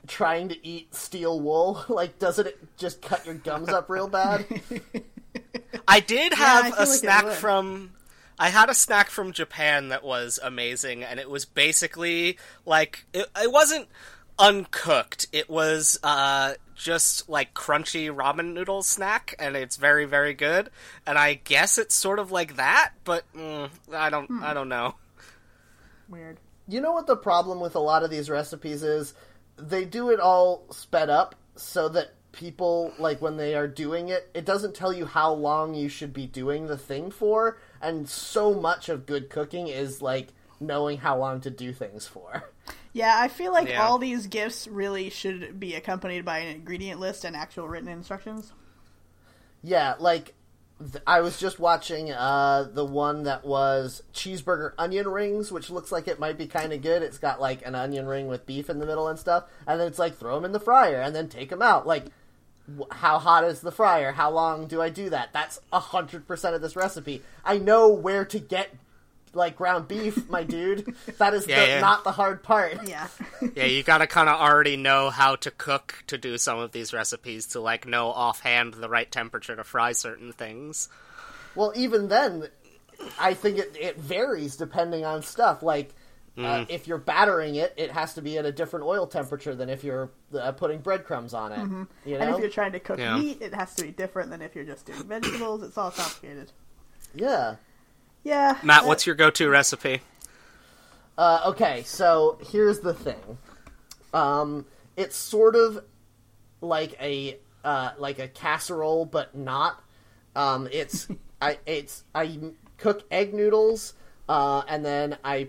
trying to eat steel wool? Like, doesn't it just cut your gums up real bad? I did have a snack from... I had a snack from Japan that was amazing, and it was basically, like... It wasn't uncooked. It was just, like, crunchy ramen noodle snack, and it's very, very good. And I guess it's sort of like that, but I don't know. Weird. You know what the problem with a lot of these recipes is? They do it all sped up so that people, like, when they are doing it, it doesn't tell you how long you should be doing the thing for, and so much of good cooking is, like, knowing how long to do things for. Yeah, I feel like all these GIFs really should be accompanied by an ingredient list and actual written instructions. Yeah, like... I was just watching the one that was cheeseburger onion rings, which looks like it might be kind of good. It's got, like, an onion ring with beef in the middle and stuff. And then it's like, throw them in the fryer and then take them out. Like, how hot is the fryer? How long do I do that? That's 100% of this recipe. I know where to get, like, ground beef, my dude. That is not the hard part. Yeah. Yeah, you gotta kind of already know how to cook to do some of these recipes, to, like, know offhand the right temperature to fry certain things. Well, even then, I think it varies depending on stuff. Like, if you're battering it, it has to be at a different oil temperature than if you're putting breadcrumbs on it. Mm-hmm. You know? And if you're trying to cook meat, it has to be different than if you're just doing vegetables. It's all complicated. Yeah. Yeah. Matt, what's your go-to recipe? Okay, so here's the thing. It's sort of like a casserole, but not. I cook egg noodles, and then I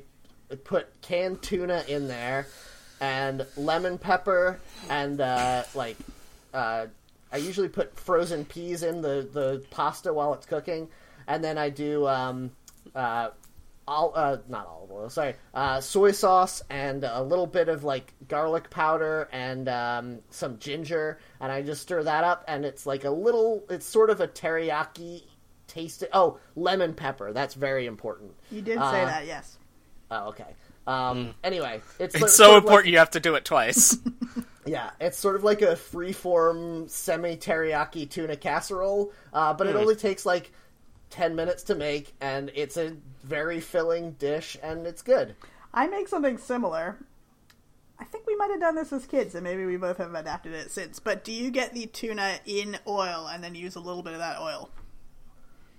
put canned tuna in there, and lemon pepper, and I usually put frozen peas in the pasta while it's cooking, and then I do. Not olive oil, sorry. Soy sauce and a little bit of, like, garlic powder and some ginger, and I just stir that up, and it's like it's sort of a teriyaki taste. Oh, lemon pepper. That's very important. You did say that, yes. Oh, okay. Anyway, it's so important, like, you have to do it twice. Yeah, it's sort of like a freeform semi-teriyaki tuna casserole, but it only takes, like, 10 minutes to make, and it's a very filling dish, and it's good. I make something similar. I think we might have done this as kids, and maybe we both have adapted it since, but do you get the tuna in oil and then use a little bit of that oil?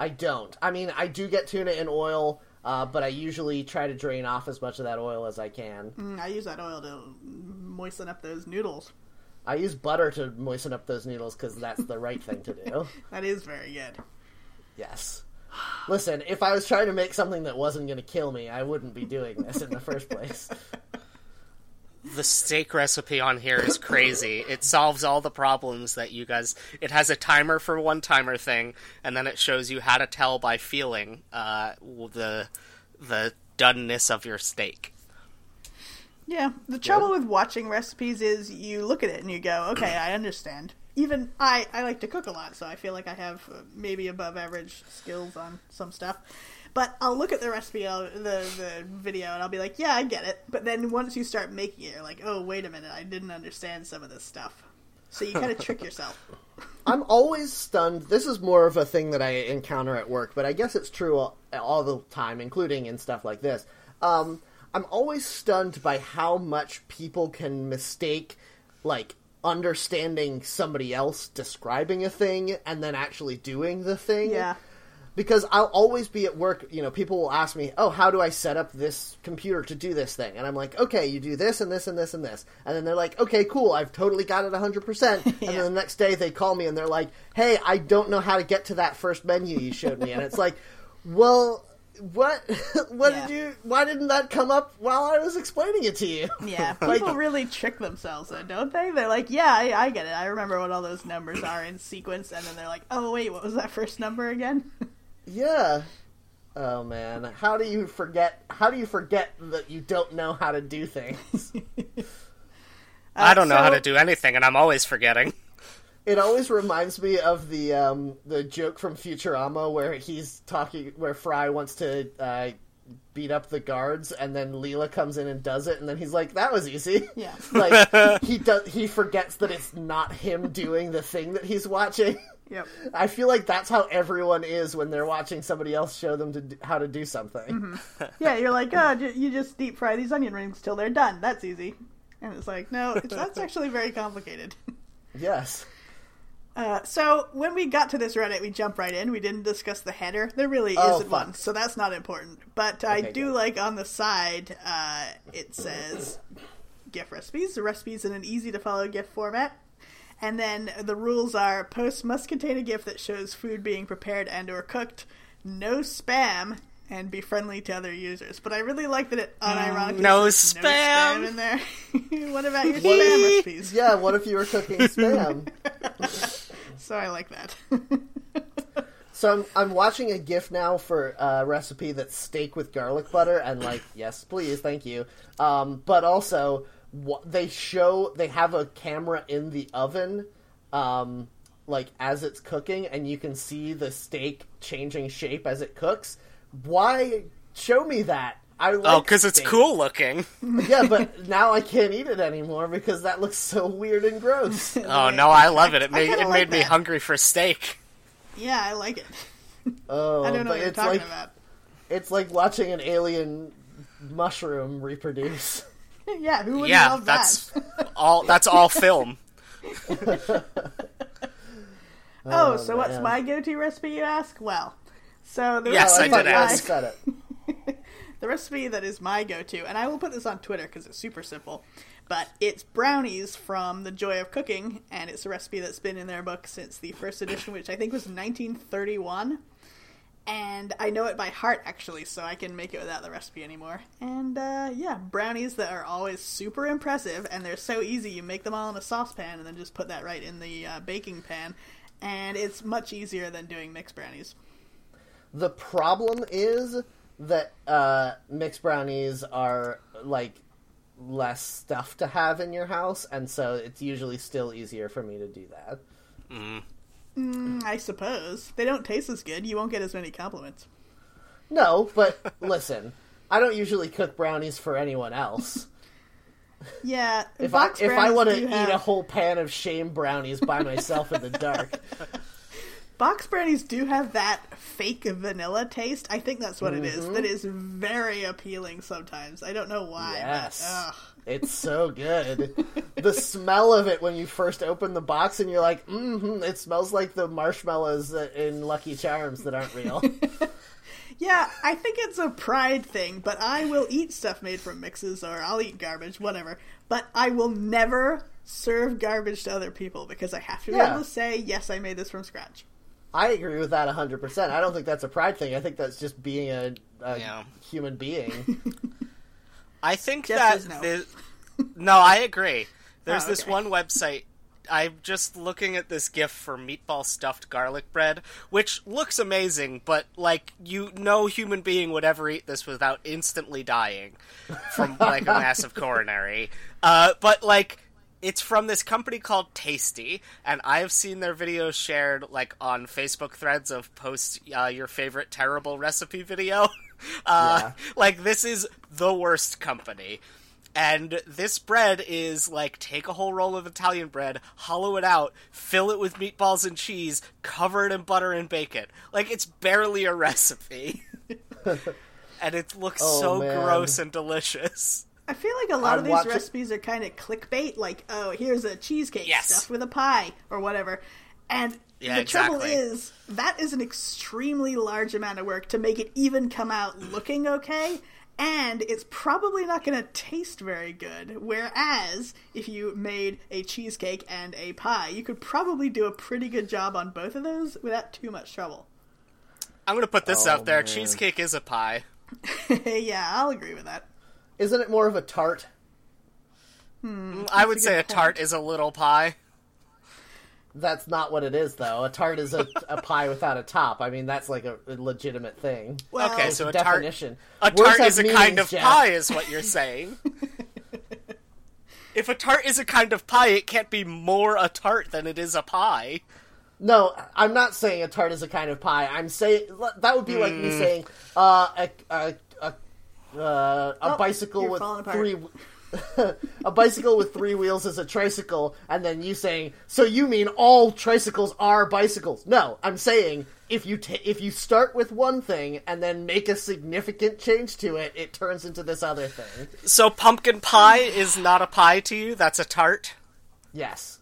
I don't. I mean, I do get tuna in oil, but I usually try to drain off as much of that oil as I can. I use that oil to moisten up those noodles. I use butter to moisten up those noodles because that's the right thing to do. That is very good. Yes. Listen, if I was trying to make something that wasn't going to kill me, I wouldn't be doing this in the first place. The steak recipe on here is crazy. It solves all the problems that you guys... It has a timer for one timer thing, and then it shows you how to tell by feeling the doneness of your steak. Yeah, the trouble with watching recipes is you look at it and you go, okay, I understand. Even I like to cook a lot, so I feel like I have maybe above average skills on some stuff. But I'll look at the recipe, the video, and I'll be like, yeah, I get it. But then once you start making it, you're like, oh, wait a minute, I didn't understand some of this stuff. So you kind of trick yourself. I'm always stunned. This is more of a thing that I encounter at work, but I guess it's true all the time, including in stuff like this. I'm always stunned by how much people can mistake, like, understanding somebody else describing a thing and then actually doing the thing. Yeah. Because I'll always be at work, you know, people will ask me, oh, how do I set up this computer to do this thing? And I'm like, okay, you do this and this and this and this. And then they're like, okay, cool, I've totally got it 100%. And then the next day they call me and they're like, hey, I don't know how to get to that first menu you showed me. And it's like, well... what? What did you? Why didn't that come up while I was explaining it to you? Yeah, people really trick themselves, though, don't they? They're like, yeah, I get it. I remember what all those numbers are in sequence, and then they're like, oh wait, what was that first number again? Yeah. Oh man, how do you forget? How do you forget that you don't know how to do things? I don't know how to do anything, and I'm always forgetting. It always reminds me of the joke from Futurama where he's talking, where Fry wants to beat up the guards, and then Leela comes in and does it, and then he's like, "That was easy." Yeah, like he forgets that it's not him doing the thing that he's watching. Yep. I feel like that's how everyone is when they're watching somebody else show them how to do something. Mm-hmm. Yeah, you're like, oh, you just deep fry these onion rings till they're done. That's easy. And it's like, no, that's actually very complicated. Yes. So when we got to this Reddit, we jumped right in. We didn't discuss the header. There really isn't one, so that's not important. But I do like on the side, it says GIF recipes. The recipes in an easy-to-follow GIF format. And then the rules are, post must contain a GIF that shows food being prepared and or cooked, no spam, and be friendly to other users. But I really like that it unironically says no spam in there. What about your spam recipes? Yeah, what if you were cooking spam? So I like that. So I'm watching a GIF now for a recipe that's steak with garlic butter, and like, yes, please, thank you. But also... they have a camera in the oven, like as it's cooking, and you can see the steak changing shape as it cooks. Why show me that? I like because it's cool looking. Yeah, but now I can't eat it anymore because that looks so weird and gross. Oh no, I love it. It made me hungry for steak. Yeah, I like it. Oh, I don't know what you're talking about. It's like watching an alien mushroom reproduce. Yeah, who would love that? That's all film. So man. What's my go-to recipe, you ask? Well, so the the recipe that is my go-to, and I will put this on Twitter because it's super simple, but it's brownies from The Joy of Cooking, and it's a recipe that's been in their book since the first edition, which I think was 1931. And I know it by heart, actually, so I can make it without the recipe anymore. And, brownies that are always super impressive, and they're so easy. You make them all in a saucepan and then just put that right in the baking pan. And it's much easier than doing mixed brownies. The problem is that mixed brownies are, like, less stuff to have in your house, and so it's usually still easier for me to do that. Mm. I suppose. They don't taste as good. You won't get as many compliments. No, but listen, I don't usually cook brownies for anyone else. Yeah. If I want to eat a whole pan of shame brownies by myself in the dark. Box brownies do have that fake vanilla taste. I think that's what it is. That is very appealing sometimes. I don't know why. Yes. But, it's so good. The smell of it when you first open the box and you're like, it smells like the marshmallows in Lucky Charms that aren't real. Yeah, I think it's a pride thing, but I will eat stuff made from mixes or I'll eat garbage, whatever. But I will never serve garbage to other people because I have to be able to say, yes, I made this from scratch. I agree with that 100%. I don't think that's a pride thing. I think that's just being a human being. I think Jeff that... No, I agree. There's this one website. I'm just looking at this GIF for meatball stuffed garlic bread, which looks amazing, but, like, no human being would ever eat this without instantly dying from, like, a massive coronary. But, like... It's from this company called Tasty, and I've seen their videos shared, like, on Facebook threads of post your favorite terrible recipe video. Like, this is the worst company. And this bread is, like, take a whole roll of Italian bread, hollow it out, fill it with meatballs and cheese, cover it in butter and bake it. Like, it's barely a recipe. And it looks gross and delicious. I feel like a lot of these recipes are kind of clickbait, like, oh, here's a cheesecake stuffed with a pie, or whatever. And the trouble is, that is an extremely large amount of work to make it even come out looking okay, and it's probably not going to taste very good. Whereas, if you made a cheesecake and a pie, you could probably do a pretty good job on both of those without too much trouble. I'm going to put this out there. Man. Cheesecake is a pie. Yeah, I'll agree with that. Isn't it more of a tart? I would say a tart is a little pie. That's not what it is, though. A tart is a pie without a top. I mean, that's like a legitimate thing. Well, okay, so a tart is a kind of pie, is what you're saying. If a tart is a kind of pie, it can't be more a tart than it is a pie. No, I'm not saying a tart is a kind of pie. I'm saying that would be like me saying bicycle with three. A bicycle with three wheels is a tricycle, and then you saying, so you mean all tricycles are bicycles? No, I'm saying if you start with one thing and then make a significant change to it, it turns into this other thing. So pumpkin pie is not a pie to you? That's a tart? Yes.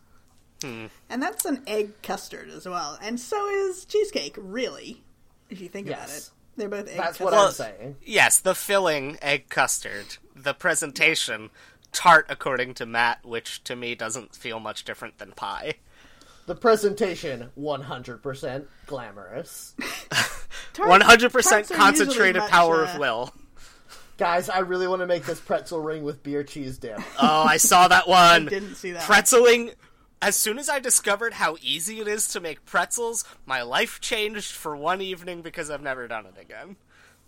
And that's an egg custard as well, and so is cheesecake, really, if you think about it. They're both egg custard. That's what I'm saying. Yes, the filling, egg custard. The presentation, tart, according to Matt, which to me doesn't feel much different than pie. The presentation, 100% glamorous. 100% concentrated power of will. Guys, I really want to make this pretzel ring with beer cheese dip. Oh, I saw that one. I didn't see that. Pretzeling. As soon as I discovered how easy it is to make pretzels, my life changed for one evening because I've never done it again.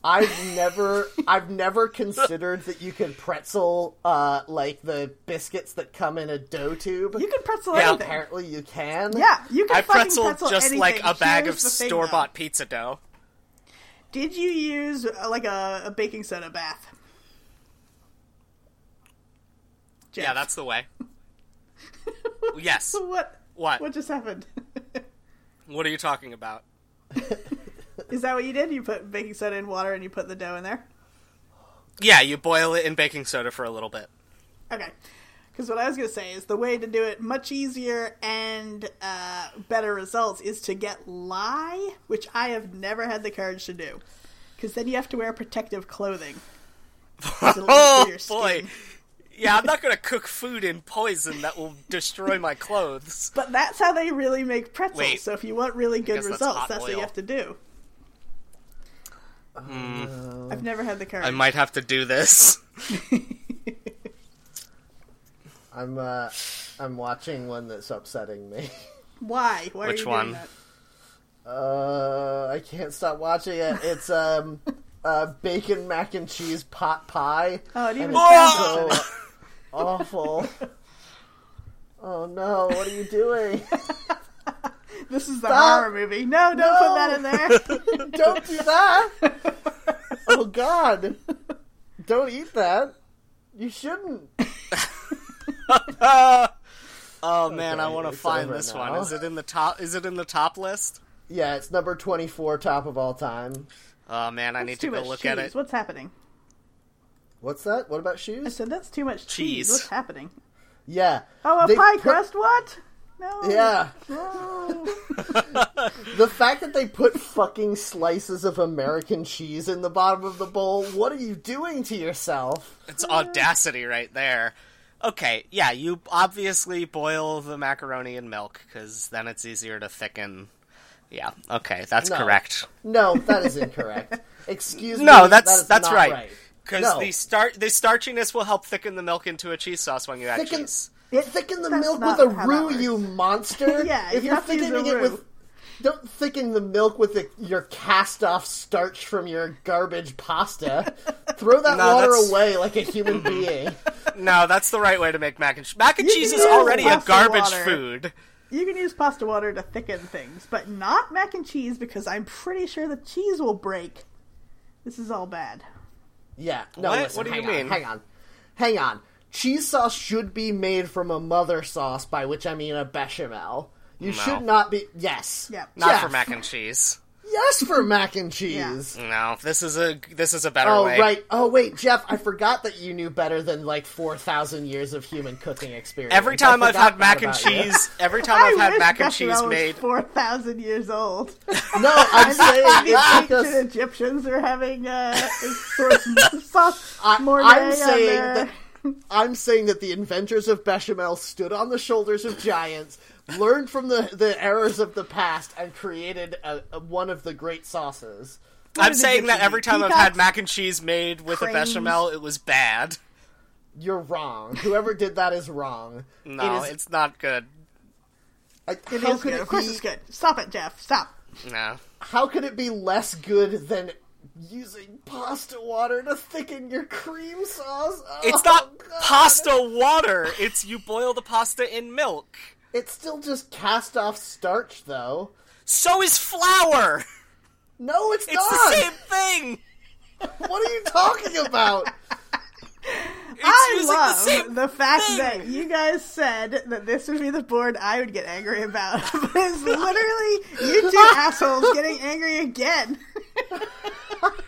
I've never considered that you can pretzel like the biscuits that come in a dough tube. You can pretzel anything. Apparently you can. Yeah, you can. I pretzel just anything. Like a bag of store-bought pizza dough. Did you use like a baking soda bath? Jeff. Yeah, that's the way. Yes. So what? What just happened? What are you talking about? Is that what you did? You put baking soda in water and you put the dough in there? Yeah, you boil it in baking soda for a little bit. Okay. Because what I was going to say is the way to do it much easier and better results is to get lye, which I have never had the courage to do. Because then you have to wear protective clothing. Oh, boy. Yeah, I'm not going to cook food in poison that will destroy my clothes. But that's how they really make pretzels. Wait, so if you want really good results, that's what you have to do. I've never had the courage. I might have to do this. I'm watching one that's upsetting me. Why? Why Which are you one? Doing that? I can't stop watching it. It's bacon mac and cheese pot pie. Oh, it even sounds so awful. Oh no! What are you doing? This is the horror movie. No, don't put that in there. Don't do that. Oh, God. Don't eat that. You shouldn't. Oh, man, okay, I want to find this now. One. Is it in the top list? Yeah, it's number 24, top of all time. Oh, man, I need to go look at it. What's happening? What's that? What about shoes? I said that's too much cheese. What's happening? Yeah. Oh, a pie crust? What? No. Yeah. No. The fact that they put fucking slices of American cheese in the bottom of the bowl, what are you doing to yourself? It's audacity right there. Okay, yeah, you obviously boil the macaroni in milk, because then it's easier to thicken. Yeah, okay, that's correct. No, that is incorrect. Excuse me. No, that's right. Because the starchiness will help thicken the milk into a cheese sauce when you add cheese. Yeah, thicken the milk with a roux, you monster. Yeah, if you're thickening it with, don't thicken the milk with your cast-off starch from your garbage pasta. Throw that water away like a human being. No, that's the right way to make mac and cheese. Mac and cheese is already a garbage food. You can use pasta water to thicken things, but not mac and cheese because I'm pretty sure the cheese will break. This is all bad. Yeah. No. Listen, what do you mean? Hang on. Cheese sauce should be made from a mother sauce, by which I mean a bechamel. You should not be... Yes. Yep. Not for mac and cheese. Yes, for mac and cheese. Yeah. No, this is a better way. Oh, right. Oh, wait, Jeff, I forgot that you knew better than, like, 4,000 years of human cooking experience. Every time I've had mac and cheese... Every time I've had mac and cheese made... 4,000 years old. No, I'm saying... It's like the Egyptians are having sauce more I'm saying that... I'm saying that the inventors of bechamel stood on the shoulders of giants, learned from the errors of the past and created one of the great sauces. I'm saying that every time I've had mac and cheese made with a bechamel, it was bad. You're wrong. Whoever did that is wrong. No, it's not good. How could it be? Of course it's good. Stop it, Jeff. Stop. No. How could it be less good than using pasta water to thicken your cream sauce? Oh, it's not pasta water. It's you boil the pasta in milk. It's still just cast off starch, though. So is flour. No, it's not. It's the same thing. What are you talking about? I love the fact that you guys said that this would be the board I would get angry about. But it's literally you two assholes getting angry again.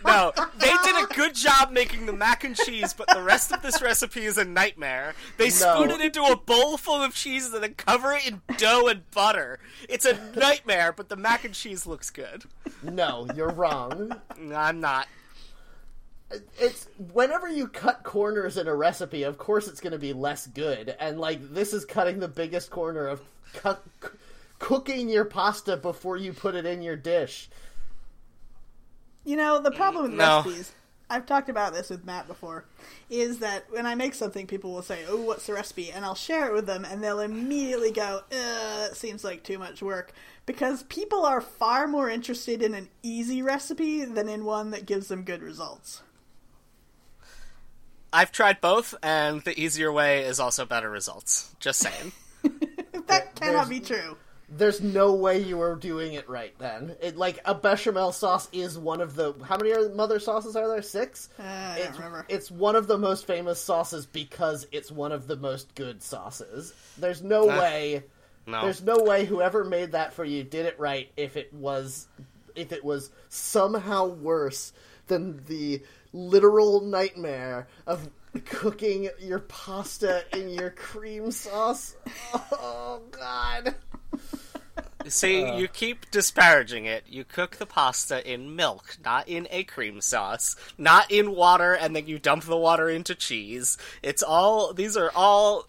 No, they did a good job making the mac and cheese, but the rest of this recipe is a nightmare. They spoon it into a bowl full of cheese and then cover it in dough and butter. It's a nightmare, but the mac and cheese looks good. No, you're wrong. No, I'm not. It's whenever you cut corners in a recipe, of course it's going to be less good. And like this is cutting the biggest corner of cooking your pasta before you put it in your dish. You know, the problem with recipes, I've talked about this with Matt before, is that when I make something, people will say, oh, what's the recipe? And I'll share it with them, and they'll immediately go, that seems like too much work. Because people are far more interested in an easy recipe than in one that gives them good results. I've tried both, and the easier way is also better results. Just saying. That cannot be true. There's no way you were doing it right then. A bechamel sauce is one of the... How many mother sauces are there? 6? I don't remember. It's one of the most famous sauces because it's one of the most good sauces. There's no way... No. There's no way whoever made that for you did it right if it was somehow worse than the literal nightmare of cooking your pasta in your cream sauce. Oh, God. See, you keep disparaging it. You cook the pasta in milk, not in a cream sauce, not in water, and then you dump the water into cheese. It's all... These are all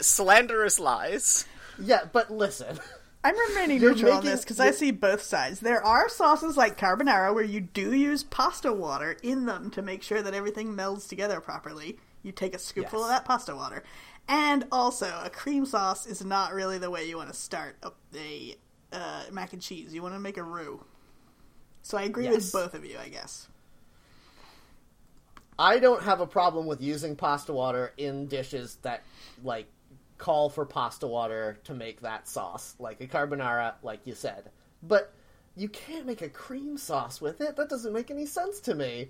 slanderous lies. Yeah, but listen. I'm remaining neutral on this because I see both sides. There are sauces like carbonara where you do use pasta water in them to make sure that everything melds together properly. You take a scoopful of that pasta water. And also, a cream sauce is not really the way you want to start a mac and cheese. You want to make a roux. So I agree with both of you, I guess. I don't have a problem with using pasta water in dishes that, call for pasta water to make that sauce, like a carbonara, like you said. But you can't make a cream sauce with it. That doesn't make any sense to me.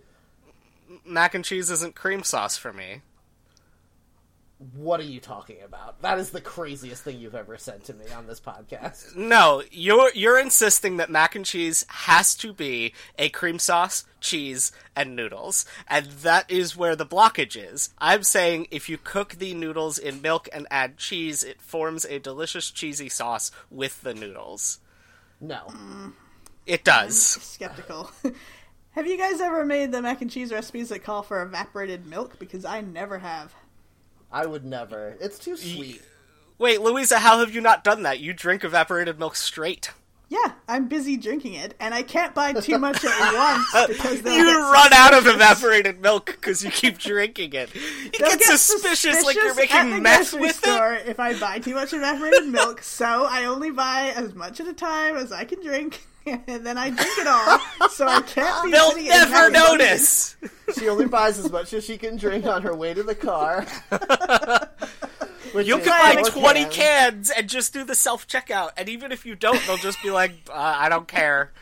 Mac and cheese isn't cream sauce for me. What are you talking about? That is the craziest thing you've ever said to me on this podcast. No, you're insisting that mac and cheese has to be a cream sauce, cheese, and noodles. And that is where the blockage is. I'm saying if you cook the noodles in milk and add cheese, it forms a delicious cheesy sauce with the noodles. No. It does. I'm skeptical. Have you guys ever made the mac and cheese recipes that call for evaporated milk? Because I never have. I would never. It's too sweet. Wait, Louisa, how have you not done that? You drink evaporated milk straight. Yeah, I'm busy drinking it, and I can't buy too much at once because you run out of evaporated milk because you keep drinking it. It gets suspicious like you're making mess with it. If I buy too much evaporated milk, so I only buy as much at a time as I can drink. And then I drink it all, so I can't be They'll never notice! She only buys as much as she can drink on her way to the car. You can buy 20 cans and just do the self-checkout, and even if you don't, they'll just be like, I don't care.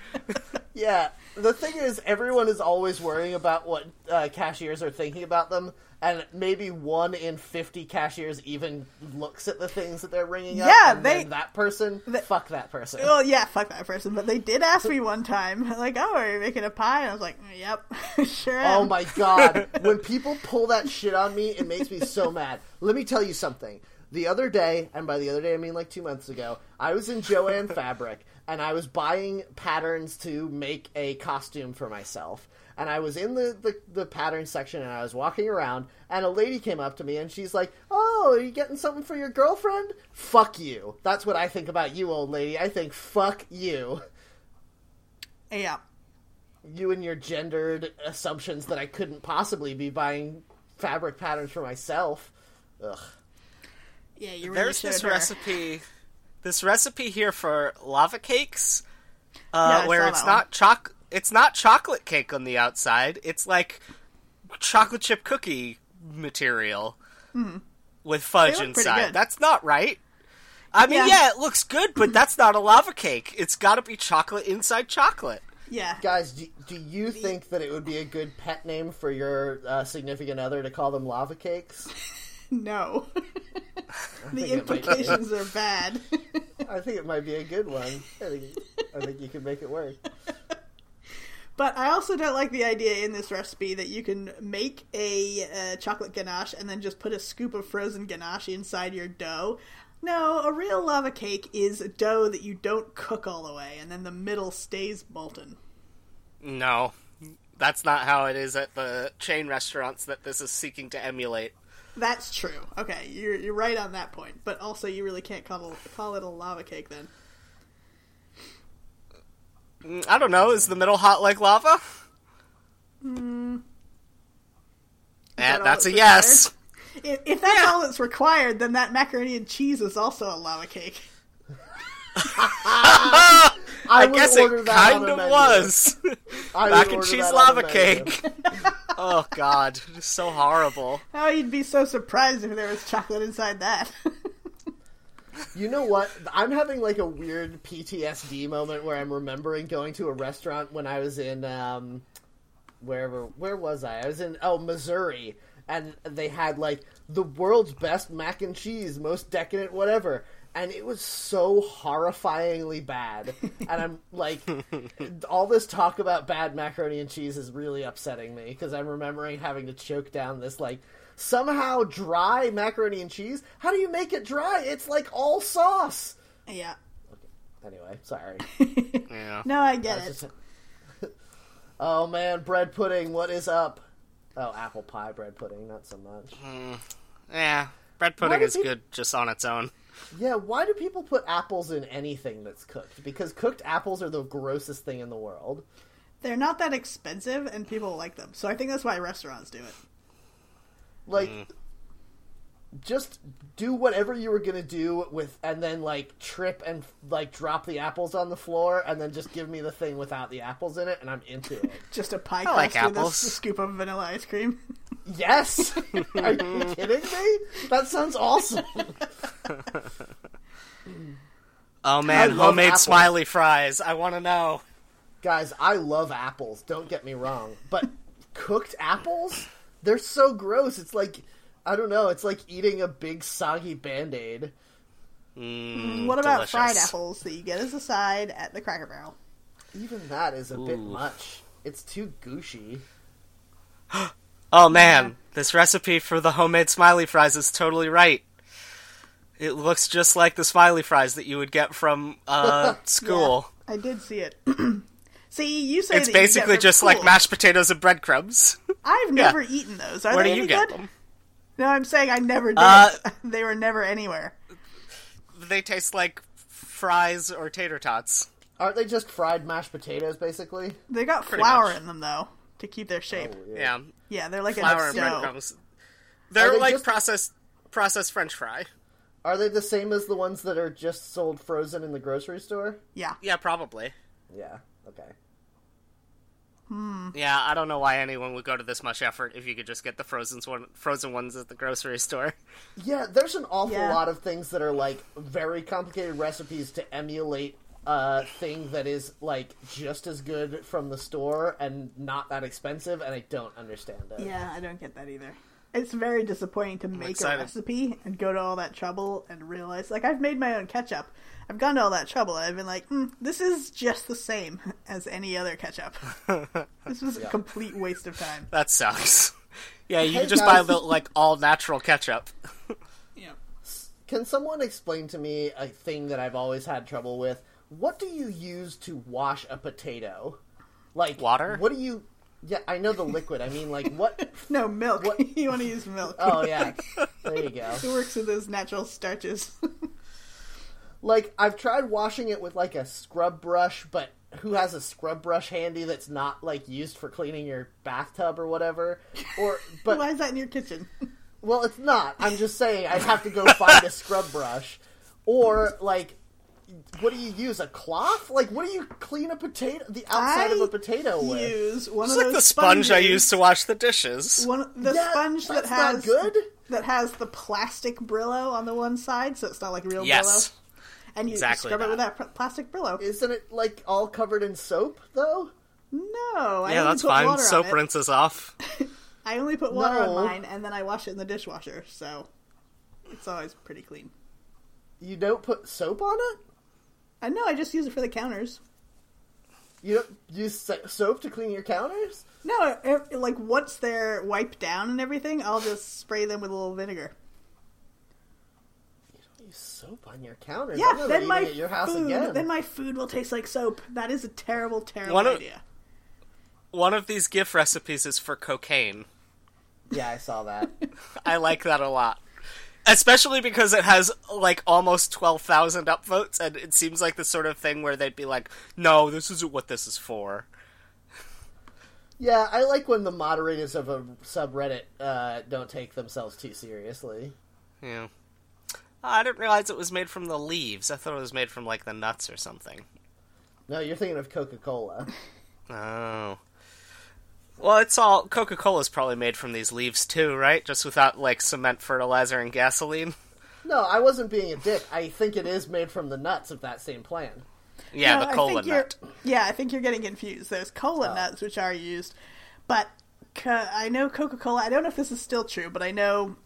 Yeah, the thing is, everyone is always worrying about what cashiers are thinking about them, and maybe 1 in 50 cashiers even looks at the things that they're ringing up. Yeah, and then fuck that person. Well, yeah, fuck that person. But they did ask me one time, like, "Oh, are you making a pie?" And I was like, "Yep, sure am." Oh my god, when people pull that shit on me, it makes me so mad. Let me tell you something. The other day, and by the other day I mean like 2 months ago, I was in Joanne Fabric and I was buying patterns to make a costume for myself. And I was in the pattern section, and I was walking around, and a lady came up to me, and she's like, oh, oh, are you getting something for your girlfriend? Fuck you. That's what I think about you, old lady. I think fuck you. Yeah. You and your gendered assumptions that I couldn't possibly be buying fabric patterns for myself. Ugh. Yeah, you really showed her. There's this recipe here for lava cakes, where it's not chocolate cake on the outside. It's like chocolate chip cookie material with fudge inside. That's not right. I mean, yeah, it looks good, but that's not a lava cake. It's got to be chocolate inside chocolate. Yeah. Guys, do you think that it would be a good pet name for your significant other to call them lava cakes? No. The implications are bad. I think it might be a good one. I think you can make it work. But I also don't like the idea in this recipe that you can make a chocolate ganache and then just put a scoop of frozen ganache inside your dough. No, a real lava cake is a dough that you don't cook all the way, and then the middle stays molten. No, that's not how it is at the chain restaurants that this is seeking to emulate. That's true. Okay, you're right on that point. But also, you really can't call it a lava cake then. I don't know. Is the middle hot like lava? That's a yes. If that's all that's required, then that macaroni and cheese is also a lava cake. I guess it kind of was. Mac and cheese lava cake. Oh, God. It's so horrible. Oh, you'd be so surprised if there was chocolate inside that. You know what? I'm having like a weird PTSD moment where I'm remembering going to a restaurant when I was in where was I? I was in Missouri, and they had like the world's best mac and cheese, most decadent whatever, and it was so horrifyingly bad. And I'm like, all this talk about bad macaroni and cheese is really upsetting me because I'm remembering having to choke down this like somehow dry macaroni and cheese. How do you make it dry? It's like all sauce. Yeah. Okay. Anyway, sorry. Yeah. No, I get it. Oh man, bread pudding, what is up? Oh, apple pie bread pudding, not so much. Yeah, bread pudding is good just on its own. Yeah, why do people put apples in anything that's cooked? Because cooked apples are the grossest thing in the world. They're not that expensive, and people like them. So I think that's why restaurants do it. Like, just do whatever you were gonna do with, and then, like, trip and, like, drop the apples on the floor, and then just give me the thing without the apples in it, and I'm into it. Just a pie crust like with a scoop of vanilla ice cream. Yes! Are you kidding me? That sounds awesome! Oh man, homemade apples. Smiley fries, I wanna know. Guys, I love apples, don't get me wrong, but cooked apples? They're so gross. It's like, I don't know, it's like eating a big soggy Band-Aid. What about delicious. Fried apples that you get as a side at the Cracker Barrel? Even that is a bit much. It's too gushy. Oh man, this recipe for the homemade smiley fries is totally right. It looks just like the smiley fries that you would get from school. Yeah, I did see it. See, you say it's that basically just cool. Like mashed potatoes and breadcrumbs. I've never eaten those. Are Where they do you get good? Them? No, I'm saying I never did. They were never anywhere. They taste like fries or tater tots. Aren't they just fried mashed potatoes, basically? They got Pretty flour much. In them, though, to keep their shape. Oh, yeah. Yeah, they're like flour and breadcrumbs. They're like just processed French fry. Are they the same as the ones that are just sold frozen in the grocery store? Yeah. Yeah, probably. Yeah. Okay. Yeah, I don't know why anyone would go to this much effort if you could just get the frozen ones at the grocery store. Yeah, there's an awful lot of things that are, like, very complicated recipes to emulate a thing that is, like, just as good from the store and not that expensive, and I don't understand it. Yeah, I don't get that either. It's very disappointing to make a recipe and go to all that trouble and realize, like, I've made my own ketchup. I've gone to all that trouble, and I've been like, this is just the same as any other ketchup. This was a complete waste of time. That sucks. Yeah, you can just buy, like, all-natural ketchup. Yeah. Can someone explain to me a thing that I've always had trouble with? What do you use to wash a potato? Like, water? What do you... Yeah, I know the liquid. I mean, like, what? No, milk. What? You want to use milk. Oh, yeah. There you go. It works with those natural starches. Like, I've tried washing it with, like, a scrub brush, but who has a scrub brush handy that's not, like, used for cleaning your bathtub or whatever? Or but why is that in your kitchen? Well, it's not. I'm just saying I'd have to go find a scrub brush. Or, like... What do you use? A cloth? Like, what do you clean a potato? The outside of a potato with? I use one of those like the sponges. Sponge I use to wash the dishes. Sponge that has not good. That has the plastic Brillo on the one side, so it's not like real Brillo. And you scrub it with that plastic Brillo. Isn't it like all covered in soap though? No, I that's fine. Soap rinses off. I only put water on mine, and then I wash it in the dishwasher, so it's always pretty clean. You don't put soap on it? I know, I just use it for the counters. You don't use soap to clean your counters? No, like once they're wiped down and everything, I'll just spray them with a little vinegar. You don't use soap on your counters? Yeah, then my food will taste like soap. That is a terrible, terrible idea. One of these GIF recipes is for cocaine. Yeah, I saw that. I like that a lot. Especially because it has, like, almost 12,000 upvotes, and it seems like the sort of thing where they'd be like, no, this isn't what this is for. Yeah, I like when the moderators of a subreddit don't take themselves too seriously. Yeah. I didn't realize it was made from the leaves. I thought it was made from, like, the nuts or something. No, you're thinking of Coca-Cola. Oh. Well, it's all... Coca-Cola's probably made from these leaves, too, right? Just without, like, cement, fertilizer, and gasoline? No, I wasn't being a dick. I think it is made from the nuts of that same plant. Yeah, no, the cola nut. Yeah, I think you're getting confused. There's cola nuts, which are used, but I know Coca-Cola... I don't know if this is still true, but I know,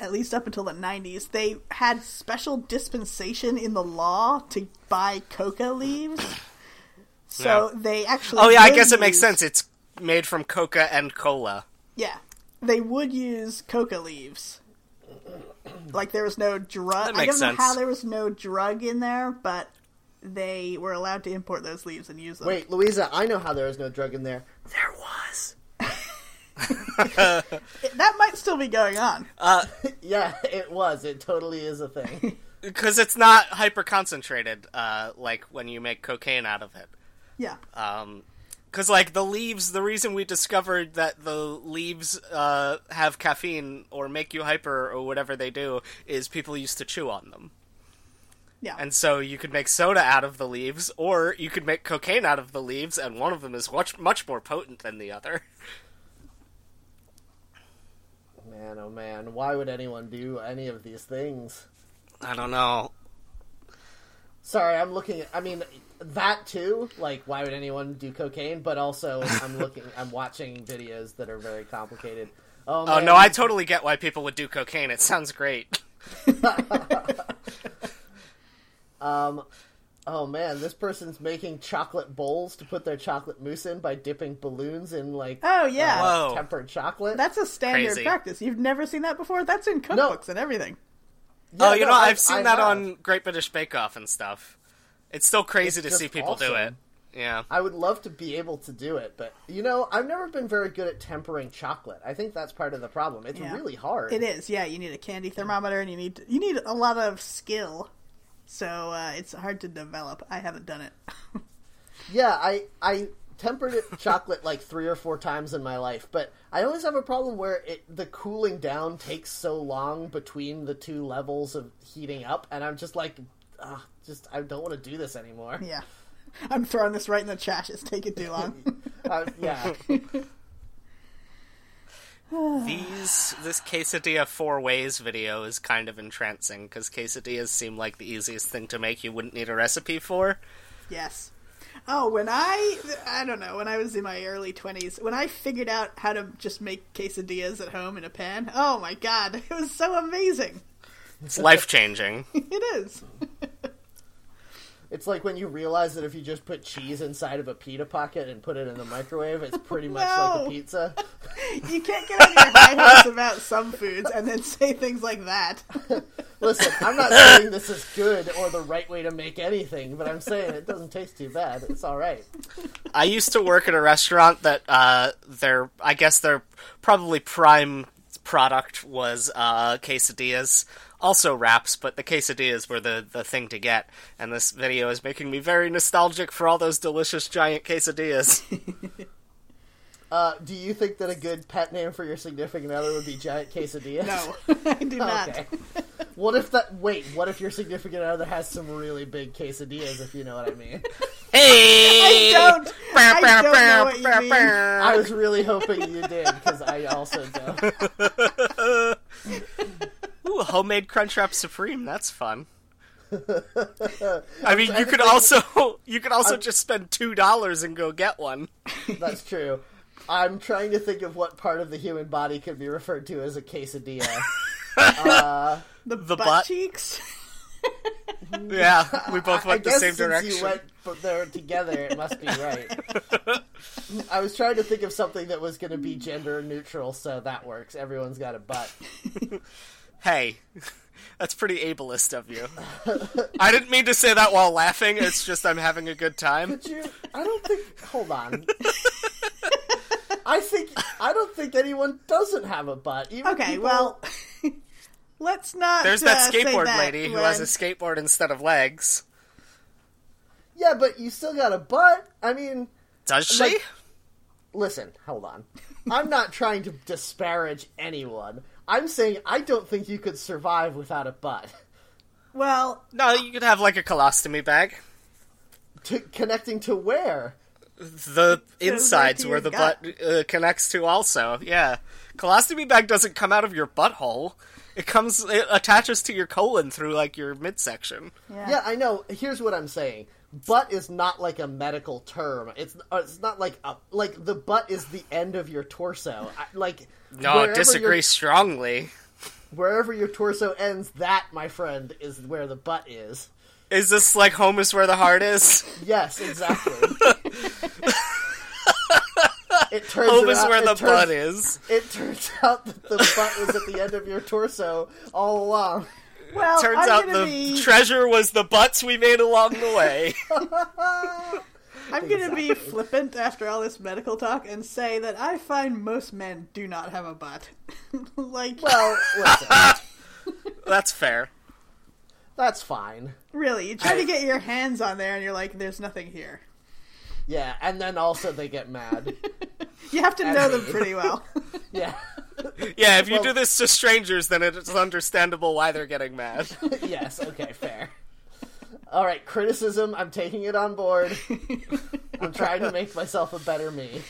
at least up until the 90s, they had special dispensation in the law to buy coca leaves. So they actually... Oh, yeah, I guess it makes sense. It's made from coca and cola. Yeah. They would use coca leaves. Like, there was no drug... I don't know how there was no drug in there, but they were allowed to import those leaves and use them. Wait, Louisa, I know how there was no drug in there. There was. That might still be going on. Yeah, it was. It totally is a thing. Because it's not hyper-concentrated, like when you make cocaine out of it. Yeah. Because, like, the leaves, the reason we discovered that the leaves have caffeine or make you hyper or whatever they do is people used to chew on them. Yeah. And so you could make soda out of the leaves, or you could make cocaine out of the leaves, and one of them is much more potent than the other. Man, oh man, why would anyone do any of these things? I don't know. Sorry, I'm looking at... I mean... That too, like, why would anyone do cocaine? But also, I'm watching videos that are very complicated. Oh no, I totally get why people would do cocaine. It sounds great. Oh man, this person's making chocolate bowls to put their chocolate mousse in by dipping balloons in, like, tempered chocolate. That's a standard practice. You've never seen that before? That's in cookbooks and everything. Yeah, I've seen that on Great British Bake Off and stuff. It's still crazy to see people do it. Yeah. I would love to be able to do it, but, I've never been very good at tempering chocolate. I think that's part of the problem. It's really hard. It is, yeah. You need a candy thermometer, and you need a lot of skill, so it's hard to develop. I haven't done it. Yeah, I tempered chocolate like 3 or 4 times in my life, but I always have a problem where the cooling down takes so long between the 2 levels of heating up, and I'm just like... I don't want to do this anymore. Yeah. I'm throwing this right in the trash. It's taking too long. Yeah. This quesadilla 4 ways video is kind of entrancing, because quesadillas seem like the easiest thing to make you wouldn't need a recipe for. Yes. Oh, when I was in my early 20s, when I figured out how to just make quesadillas at home in a pan, oh my god, it was so amazing. It's life-changing. It is. It's like when you realize that if you just put cheese inside of a pita pocket and put it in the microwave, it's pretty much like a pizza. You can't get out of your high horse about some foods and then say things like that. Listen, I'm not saying this is good or the right way to make anything, but I'm saying it doesn't taste too bad. It's all right. I used to work at a restaurant that their probably prime product was quesadillas. Also wraps, but the quesadillas were the thing to get. And this video is making me very nostalgic for all those delicious giant quesadillas. Do you think that a good pet name for your significant other would be Giant Quesadillas? No, I do not. Okay. What if your significant other has some really big quesadillas, if you know what I mean? Hey! I don't know what you mean. I was really hoping you did, because I also don't. Ooh, homemade Crunchwrap Supreme, that's fun. I mean, you could also just spend $2 and go get one. That's true. I'm trying to think of what part of the human body could be referred to as a quesadilla. The butt cheeks? Yeah, we both went the same direction. I guess since you went there together, it must be right. I was trying to think of something that was going to be gender neutral, so that works. Everyone's got a butt. Hey, that's pretty ableist of you. I didn't mean to say that while laughing. It's just I'm having a good time. Hold on. I don't think anyone doesn't have a butt. Even okay, people... well, let's not. There's that skateboard lady who has a skateboard instead of legs. Yeah, but you still got a butt. I mean, does she? Listen, hold on. I'm not trying to disparage anyone. I'm saying I don't think you could survive without a butt. Well... No, you could have, like, a colostomy bag. Connecting to where? The insides where the butt connects to also, yeah. Colostomy bag doesn't come out of your butthole. It attaches to your colon through, like, your midsection. Yeah, I know. Here's what I'm saying. Butt is not like a medical term. It's not like the butt is the end of your torso. No, disagree strongly. Wherever your torso ends, that, my friend, is where the butt is. Is this like home is where the heart is? Yes, exactly. Butt is. It turns out that the butt was at the end of your torso all along. Well, turns out the treasure was the butts we made along the way. I'm going to be flippant after all this medical talk and say that I find most men do not have a butt. Well, listen. That's fair. That's fine. Really, you try to get your hands on there and you're like, there's nothing here. Yeah, and then also they get mad. You have to know them pretty well. Yeah. Yeah, if you do this to strangers, then it's understandable why they're getting mad. Yes, okay, fair. All right, criticism, I'm taking it on board. I'm trying to make myself a better me.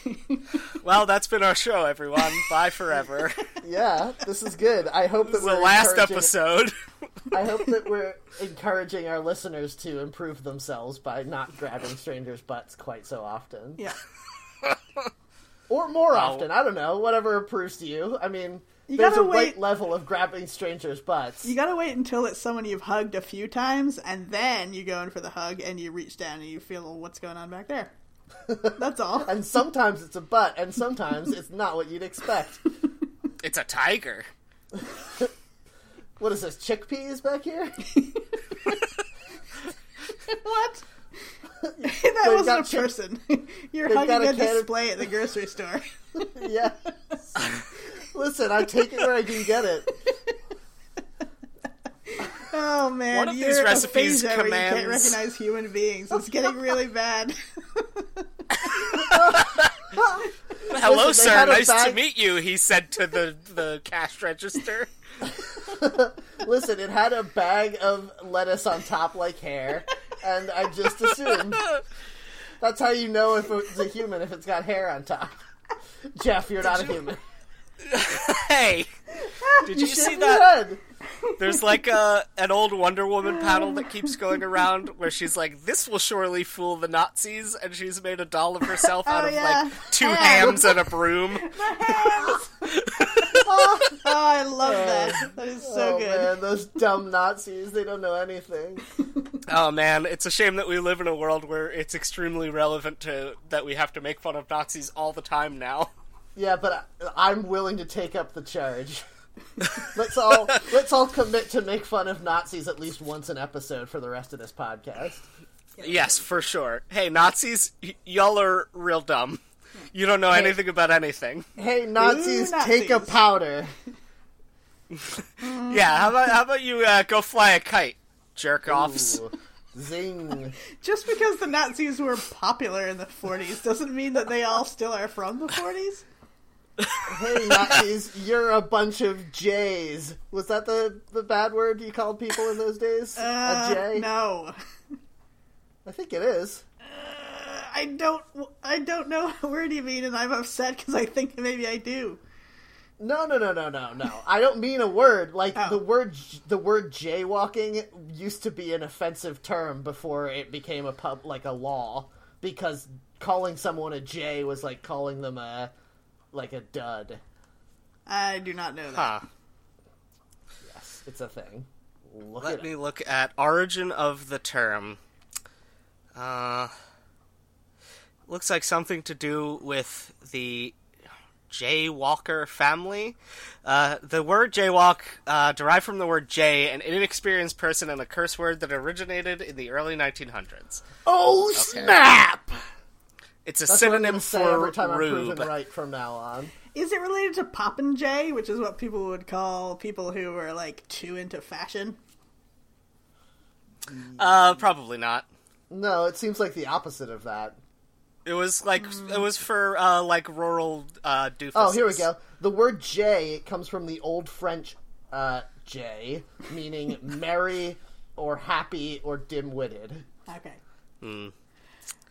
Well, that's been our show, everyone. Bye forever. Yeah, this is good. I hope that we're the last episode. I hope that we're encouraging our listeners to improve themselves by not grabbing strangers' butts quite so often. Yeah. Or more often, I don't know, whatever approves to you. I mean, there's a right level of grabbing strangers' butts. You gotta wait until it's someone you've hugged a few times, and then you go in for the hug, and you reach down and you feel what's going on back there. That's all. And sometimes it's a butt, and sometimes it's not what you'd expect. It's a tiger. What is this, chickpeas back here? What? That wasn't a person. You're hugging a display at the grocery store. Yeah. Listen, I take it where I can get it. Oh man, one of these recipes commands where you can't recognize human beings. It's getting really bad. Hello, listen, sir. Nice to meet you. He said to the cash register. Listen, it had a bag of lettuce on top like hair. And I just assumed. That's how you know if it's a human, if it's got hair on top. Jeff, you're not a human. Hey! Did you see that? There's like an old Wonder Woman panel that keeps going around where she's like, this will surely fool the Nazis, and she's made a doll of herself out of like two hams and a broom. The hams! Oh, I love that. That is so good. Man, those dumb Nazis, they don't know anything. Oh man, it's a shame that we live in a world where it's extremely relevant to that we have to make fun of Nazis all the time now. Yeah, but I'm willing to take up the charge. Let's all commit to make fun of Nazis at least once an episode for the rest of this podcast. Yes, for sure. Hey, Nazis, y'all are real dumb. You don't know anything about anything. Hey, Nazis, take a powder. Yeah, how about you go fly a kite, jerk-offs? Ooh. Zing. Just because the Nazis were popular in the 40s doesn't mean that they all still are from the 40s. Hey, Nazis, you're a bunch of J's. Was that the bad word you called people in those days? A J? No. I think it is. I don't know what word you mean, and I'm upset because I think maybe I do. No. I don't mean a word. Like, the word jaywalking used to be an offensive term before it became a law, because calling someone a J was like calling them a dud. I do not know that. Huh. Yes, it's a thing. Let me look at origin of the term. Looks like something to do with the jaywalker family. The word jaywalk derived from the word jay, an inexperienced person, and a curse word that originated in the early 1900s. Oh, snap! It's a synonym for rube. Right from now on. Is it related to Poppin' Jay, which is what people would call people who are like too into fashion? Probably not. No, it seems like the opposite of that. It was for, like, rural doofuses. Oh, here we go. The word J comes from the Old French J, meaning merry or happy or dim-witted. Okay. Hmm.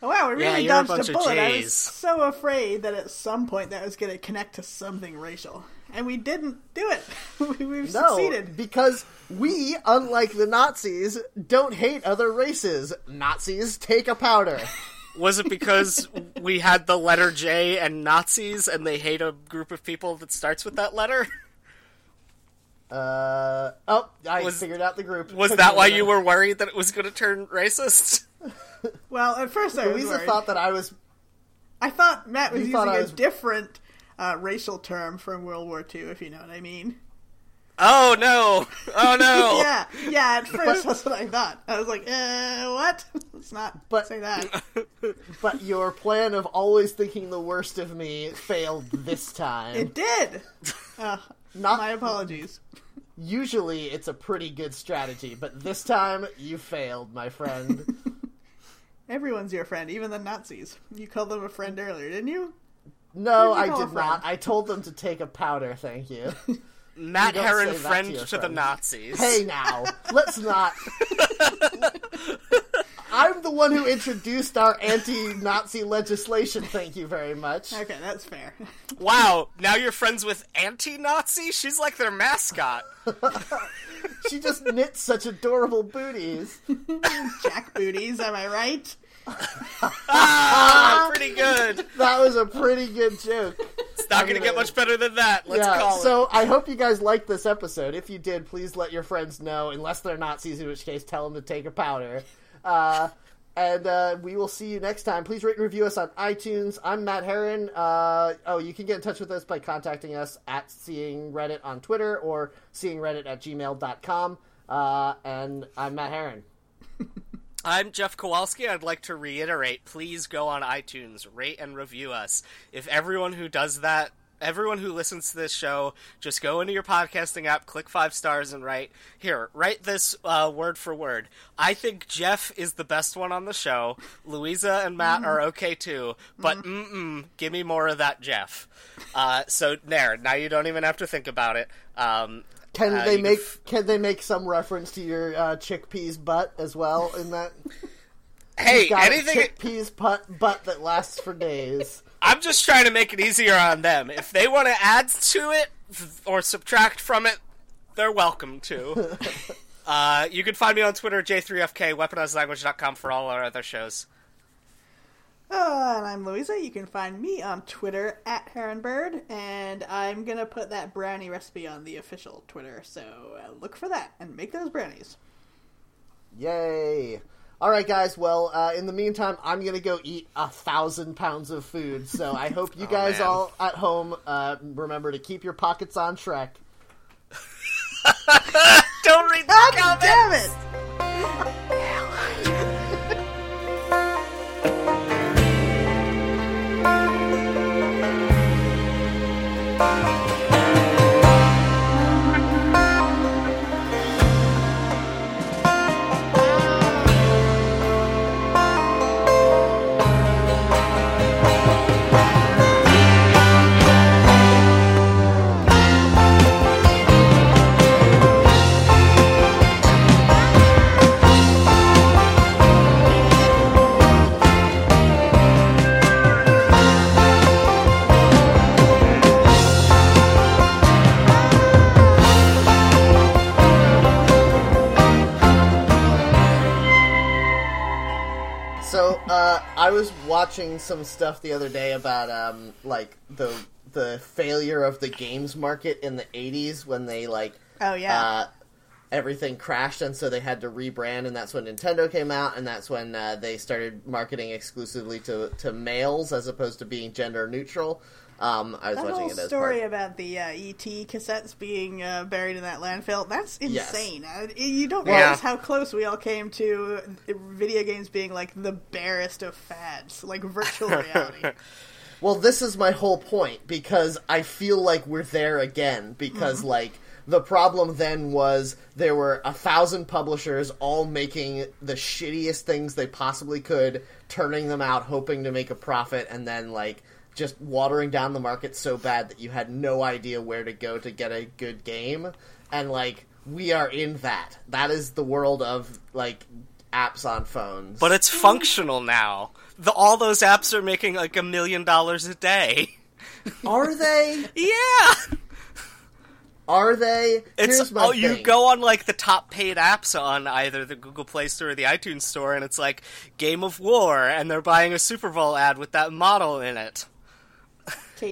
Oh, wow, we really dodged a bullet. I was so afraid that at some point that was going to connect to something racial. And we didn't do it. We've succeeded. Because we, unlike the Nazis, don't hate other races. Nazis, take a powder. Was it because we had the letter J and Nazis, and they hate a group of people that starts with that letter? I figured out the group. Was that why you were worried that it was going to turn racist? Well, at first I was worried. Thought that I was... I thought Matt was using a different racial term from World War II, if you know what I mean. Oh, no! Oh, no! yeah, at first that's what I thought. I was like, what? Let's not say that. But your plan of always thinking the worst of me failed this time. It did! My apologies. Usually it's a pretty good strategy, but this time you failed, my friend. Everyone's your friend, even the Nazis. You called them a friend earlier, didn't you? No, I did not. I told them to take a powder, thank you. Matt Heron, friend to the Nazis. Hey, now. Let's not. I'm the one who introduced our anti-Nazi legislation, thank you very much. Okay, that's fair. Wow, now you're friends with anti-Nazi? She's like their mascot. She just knits such adorable booties. Jack booties, am I right? Pretty good. That was a pretty good joke. It's not going to get much better than that. Let's call it. So I hope you guys liked this episode. If you did, please let your friends know, unless they're Nazis, in which case tell them to take a powder. And we will see you next time. Please rate and review us on iTunes. I'm Matt Heron. You can get in touch with us by contacting us at seeingreddit on Twitter or seeingreddit@gmail.com. And I'm Matt Heron. I'm Jeff Kowalski. I'd like to reiterate, please go on iTunes, rate and review us. If everyone who does that, everyone who listens to this show, just go into your podcasting app, click 5 stars and write this word for word. I think Jeff is the best one on the show. Louisa and Matt are okay too, but give me more of that, Jeff. So there, now you don't even have to think about it. Can they make some reference to your chickpeas butt as well in that? Hey, anything chickpeas butt that lasts for days. I'm just trying to make it easier on them. If they want to add to it or subtract from it, They're welcome to. You can find me on Twitter, J3FK, weaponizedlanguage.com for all our other shows. And I'm Louisa. You can find me on Twitter, @Heronbird, and I'm going to put that brownie recipe on the official Twitter, so look for that and make those brownies. Yay! Alright, guys, well, in the meantime, I'm going to go eat 1,000 pounds of food, so I hope you guys all at home remember to keep your pockets on track. Don't read the comments! Damn it! I was watching some stuff the other day about, like, the failure of the games market in the 80s when they, like... Oh, yeah. Everything crashed, and so they had to rebrand, and that's when Nintendo came out, and that's when they started marketing exclusively to males as opposed to being gender neutral. I was watching it as part. That whole story about the E.T. cassettes being buried in that landfill, that's insane. Yes. You don't realize how close we all came to video games being, like, the barest of fads, like virtual reality. Well, this is my whole point, because I feel like we're there again, because, like, the problem then was there were 1,000 publishers all making the shittiest things they possibly could, turning them out, hoping to make a profit, and then, like, just watering down the market so bad that you had no idea where to go to get a good game. And, like, we are in that. That is the world of, like, apps on phones. But it's functional now. All those apps are making, like, $1 million a day. Are they? Yeah! Are they? Here's my thing. You go on, like, the top paid apps on either the Google Play Store or the iTunes Store, and it's like, Game of War, and they're buying a Super Bowl ad with that model in it.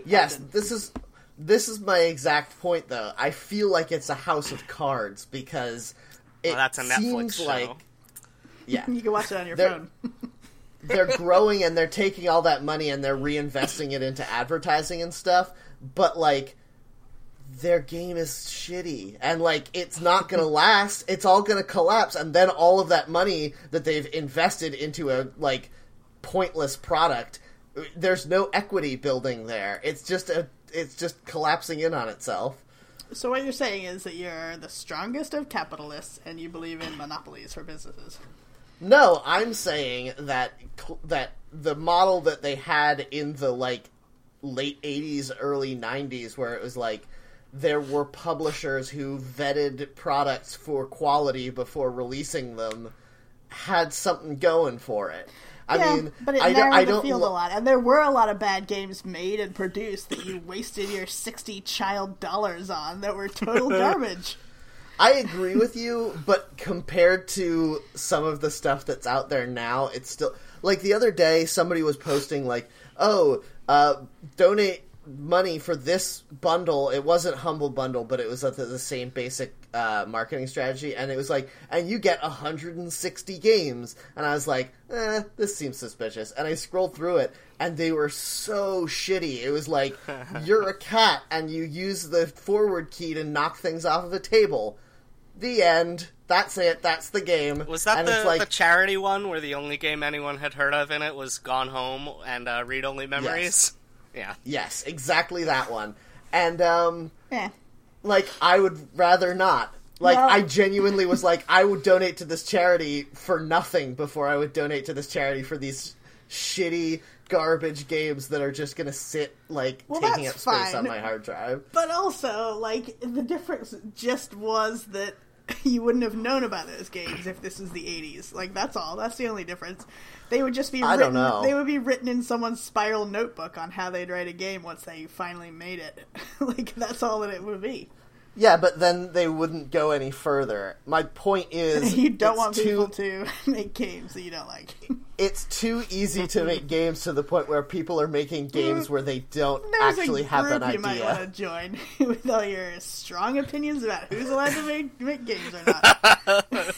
Yes, this is my exact point, though. I feel like it's a house of cards because it that's a Netflix seems show. Like yeah, you can watch it on your phone. They're growing and they're taking all that money and they're reinvesting it into advertising and stuff, but like their game is shitty and like it's not gonna last. It's all gonna collapse, and then all of that money that they've invested into a like pointless product. There's no equity building there. It's just collapsing in on itself. So what you're saying is that you're the strongest of capitalists and you believe in monopolies for businesses. No, I'm saying that the model that they had in the like late 80s, early 90s where it was like there were publishers who vetted products for quality before releasing them had something going for it. I mean, but it narrowed the field a lot, and there were a lot of bad games made and produced that you wasted your 60 child dollars on that were total garbage. I agree with you, but compared to some of the stuff that's out there now, it's still... Like, the other day, somebody was posting, like, donate money for this bundle. It wasn't Humble Bundle, but it was the same basic marketing strategy, and it was like, and you get 160 games, and I was like, this seems suspicious, and I scrolled through it, and they were so shitty. It was like, you're a cat, and you use the forward key to knock things off of a table. The end. That's it. That's the game. Was that the charity one, where the only game anyone had heard of in it was Gone Home and Read Only Memories? Yes. Yeah. Yes, exactly that one. And, like, I would rather not. Like, well, I genuinely was like, I would donate to this charity for nothing before I would donate to this charity for these shitty garbage games that are just gonna sit, like, taking up space on my hard drive. But also, like, the difference just was that you wouldn't have known about those games if this was the 80s. Like, that's all. That's the only difference. They would just be written... I don't know. They would be written in someone's spiral notebook on how they'd write a game once they finally made it. Like, that's all that it would be. Yeah, but then they wouldn't go any further. My point is... you don't want people to make games that you don't like. It's too easy to make games to the point where people are making games where they don't actually have an idea. There's a group you might want to join with all your strong opinions about who's allowed to make games or not.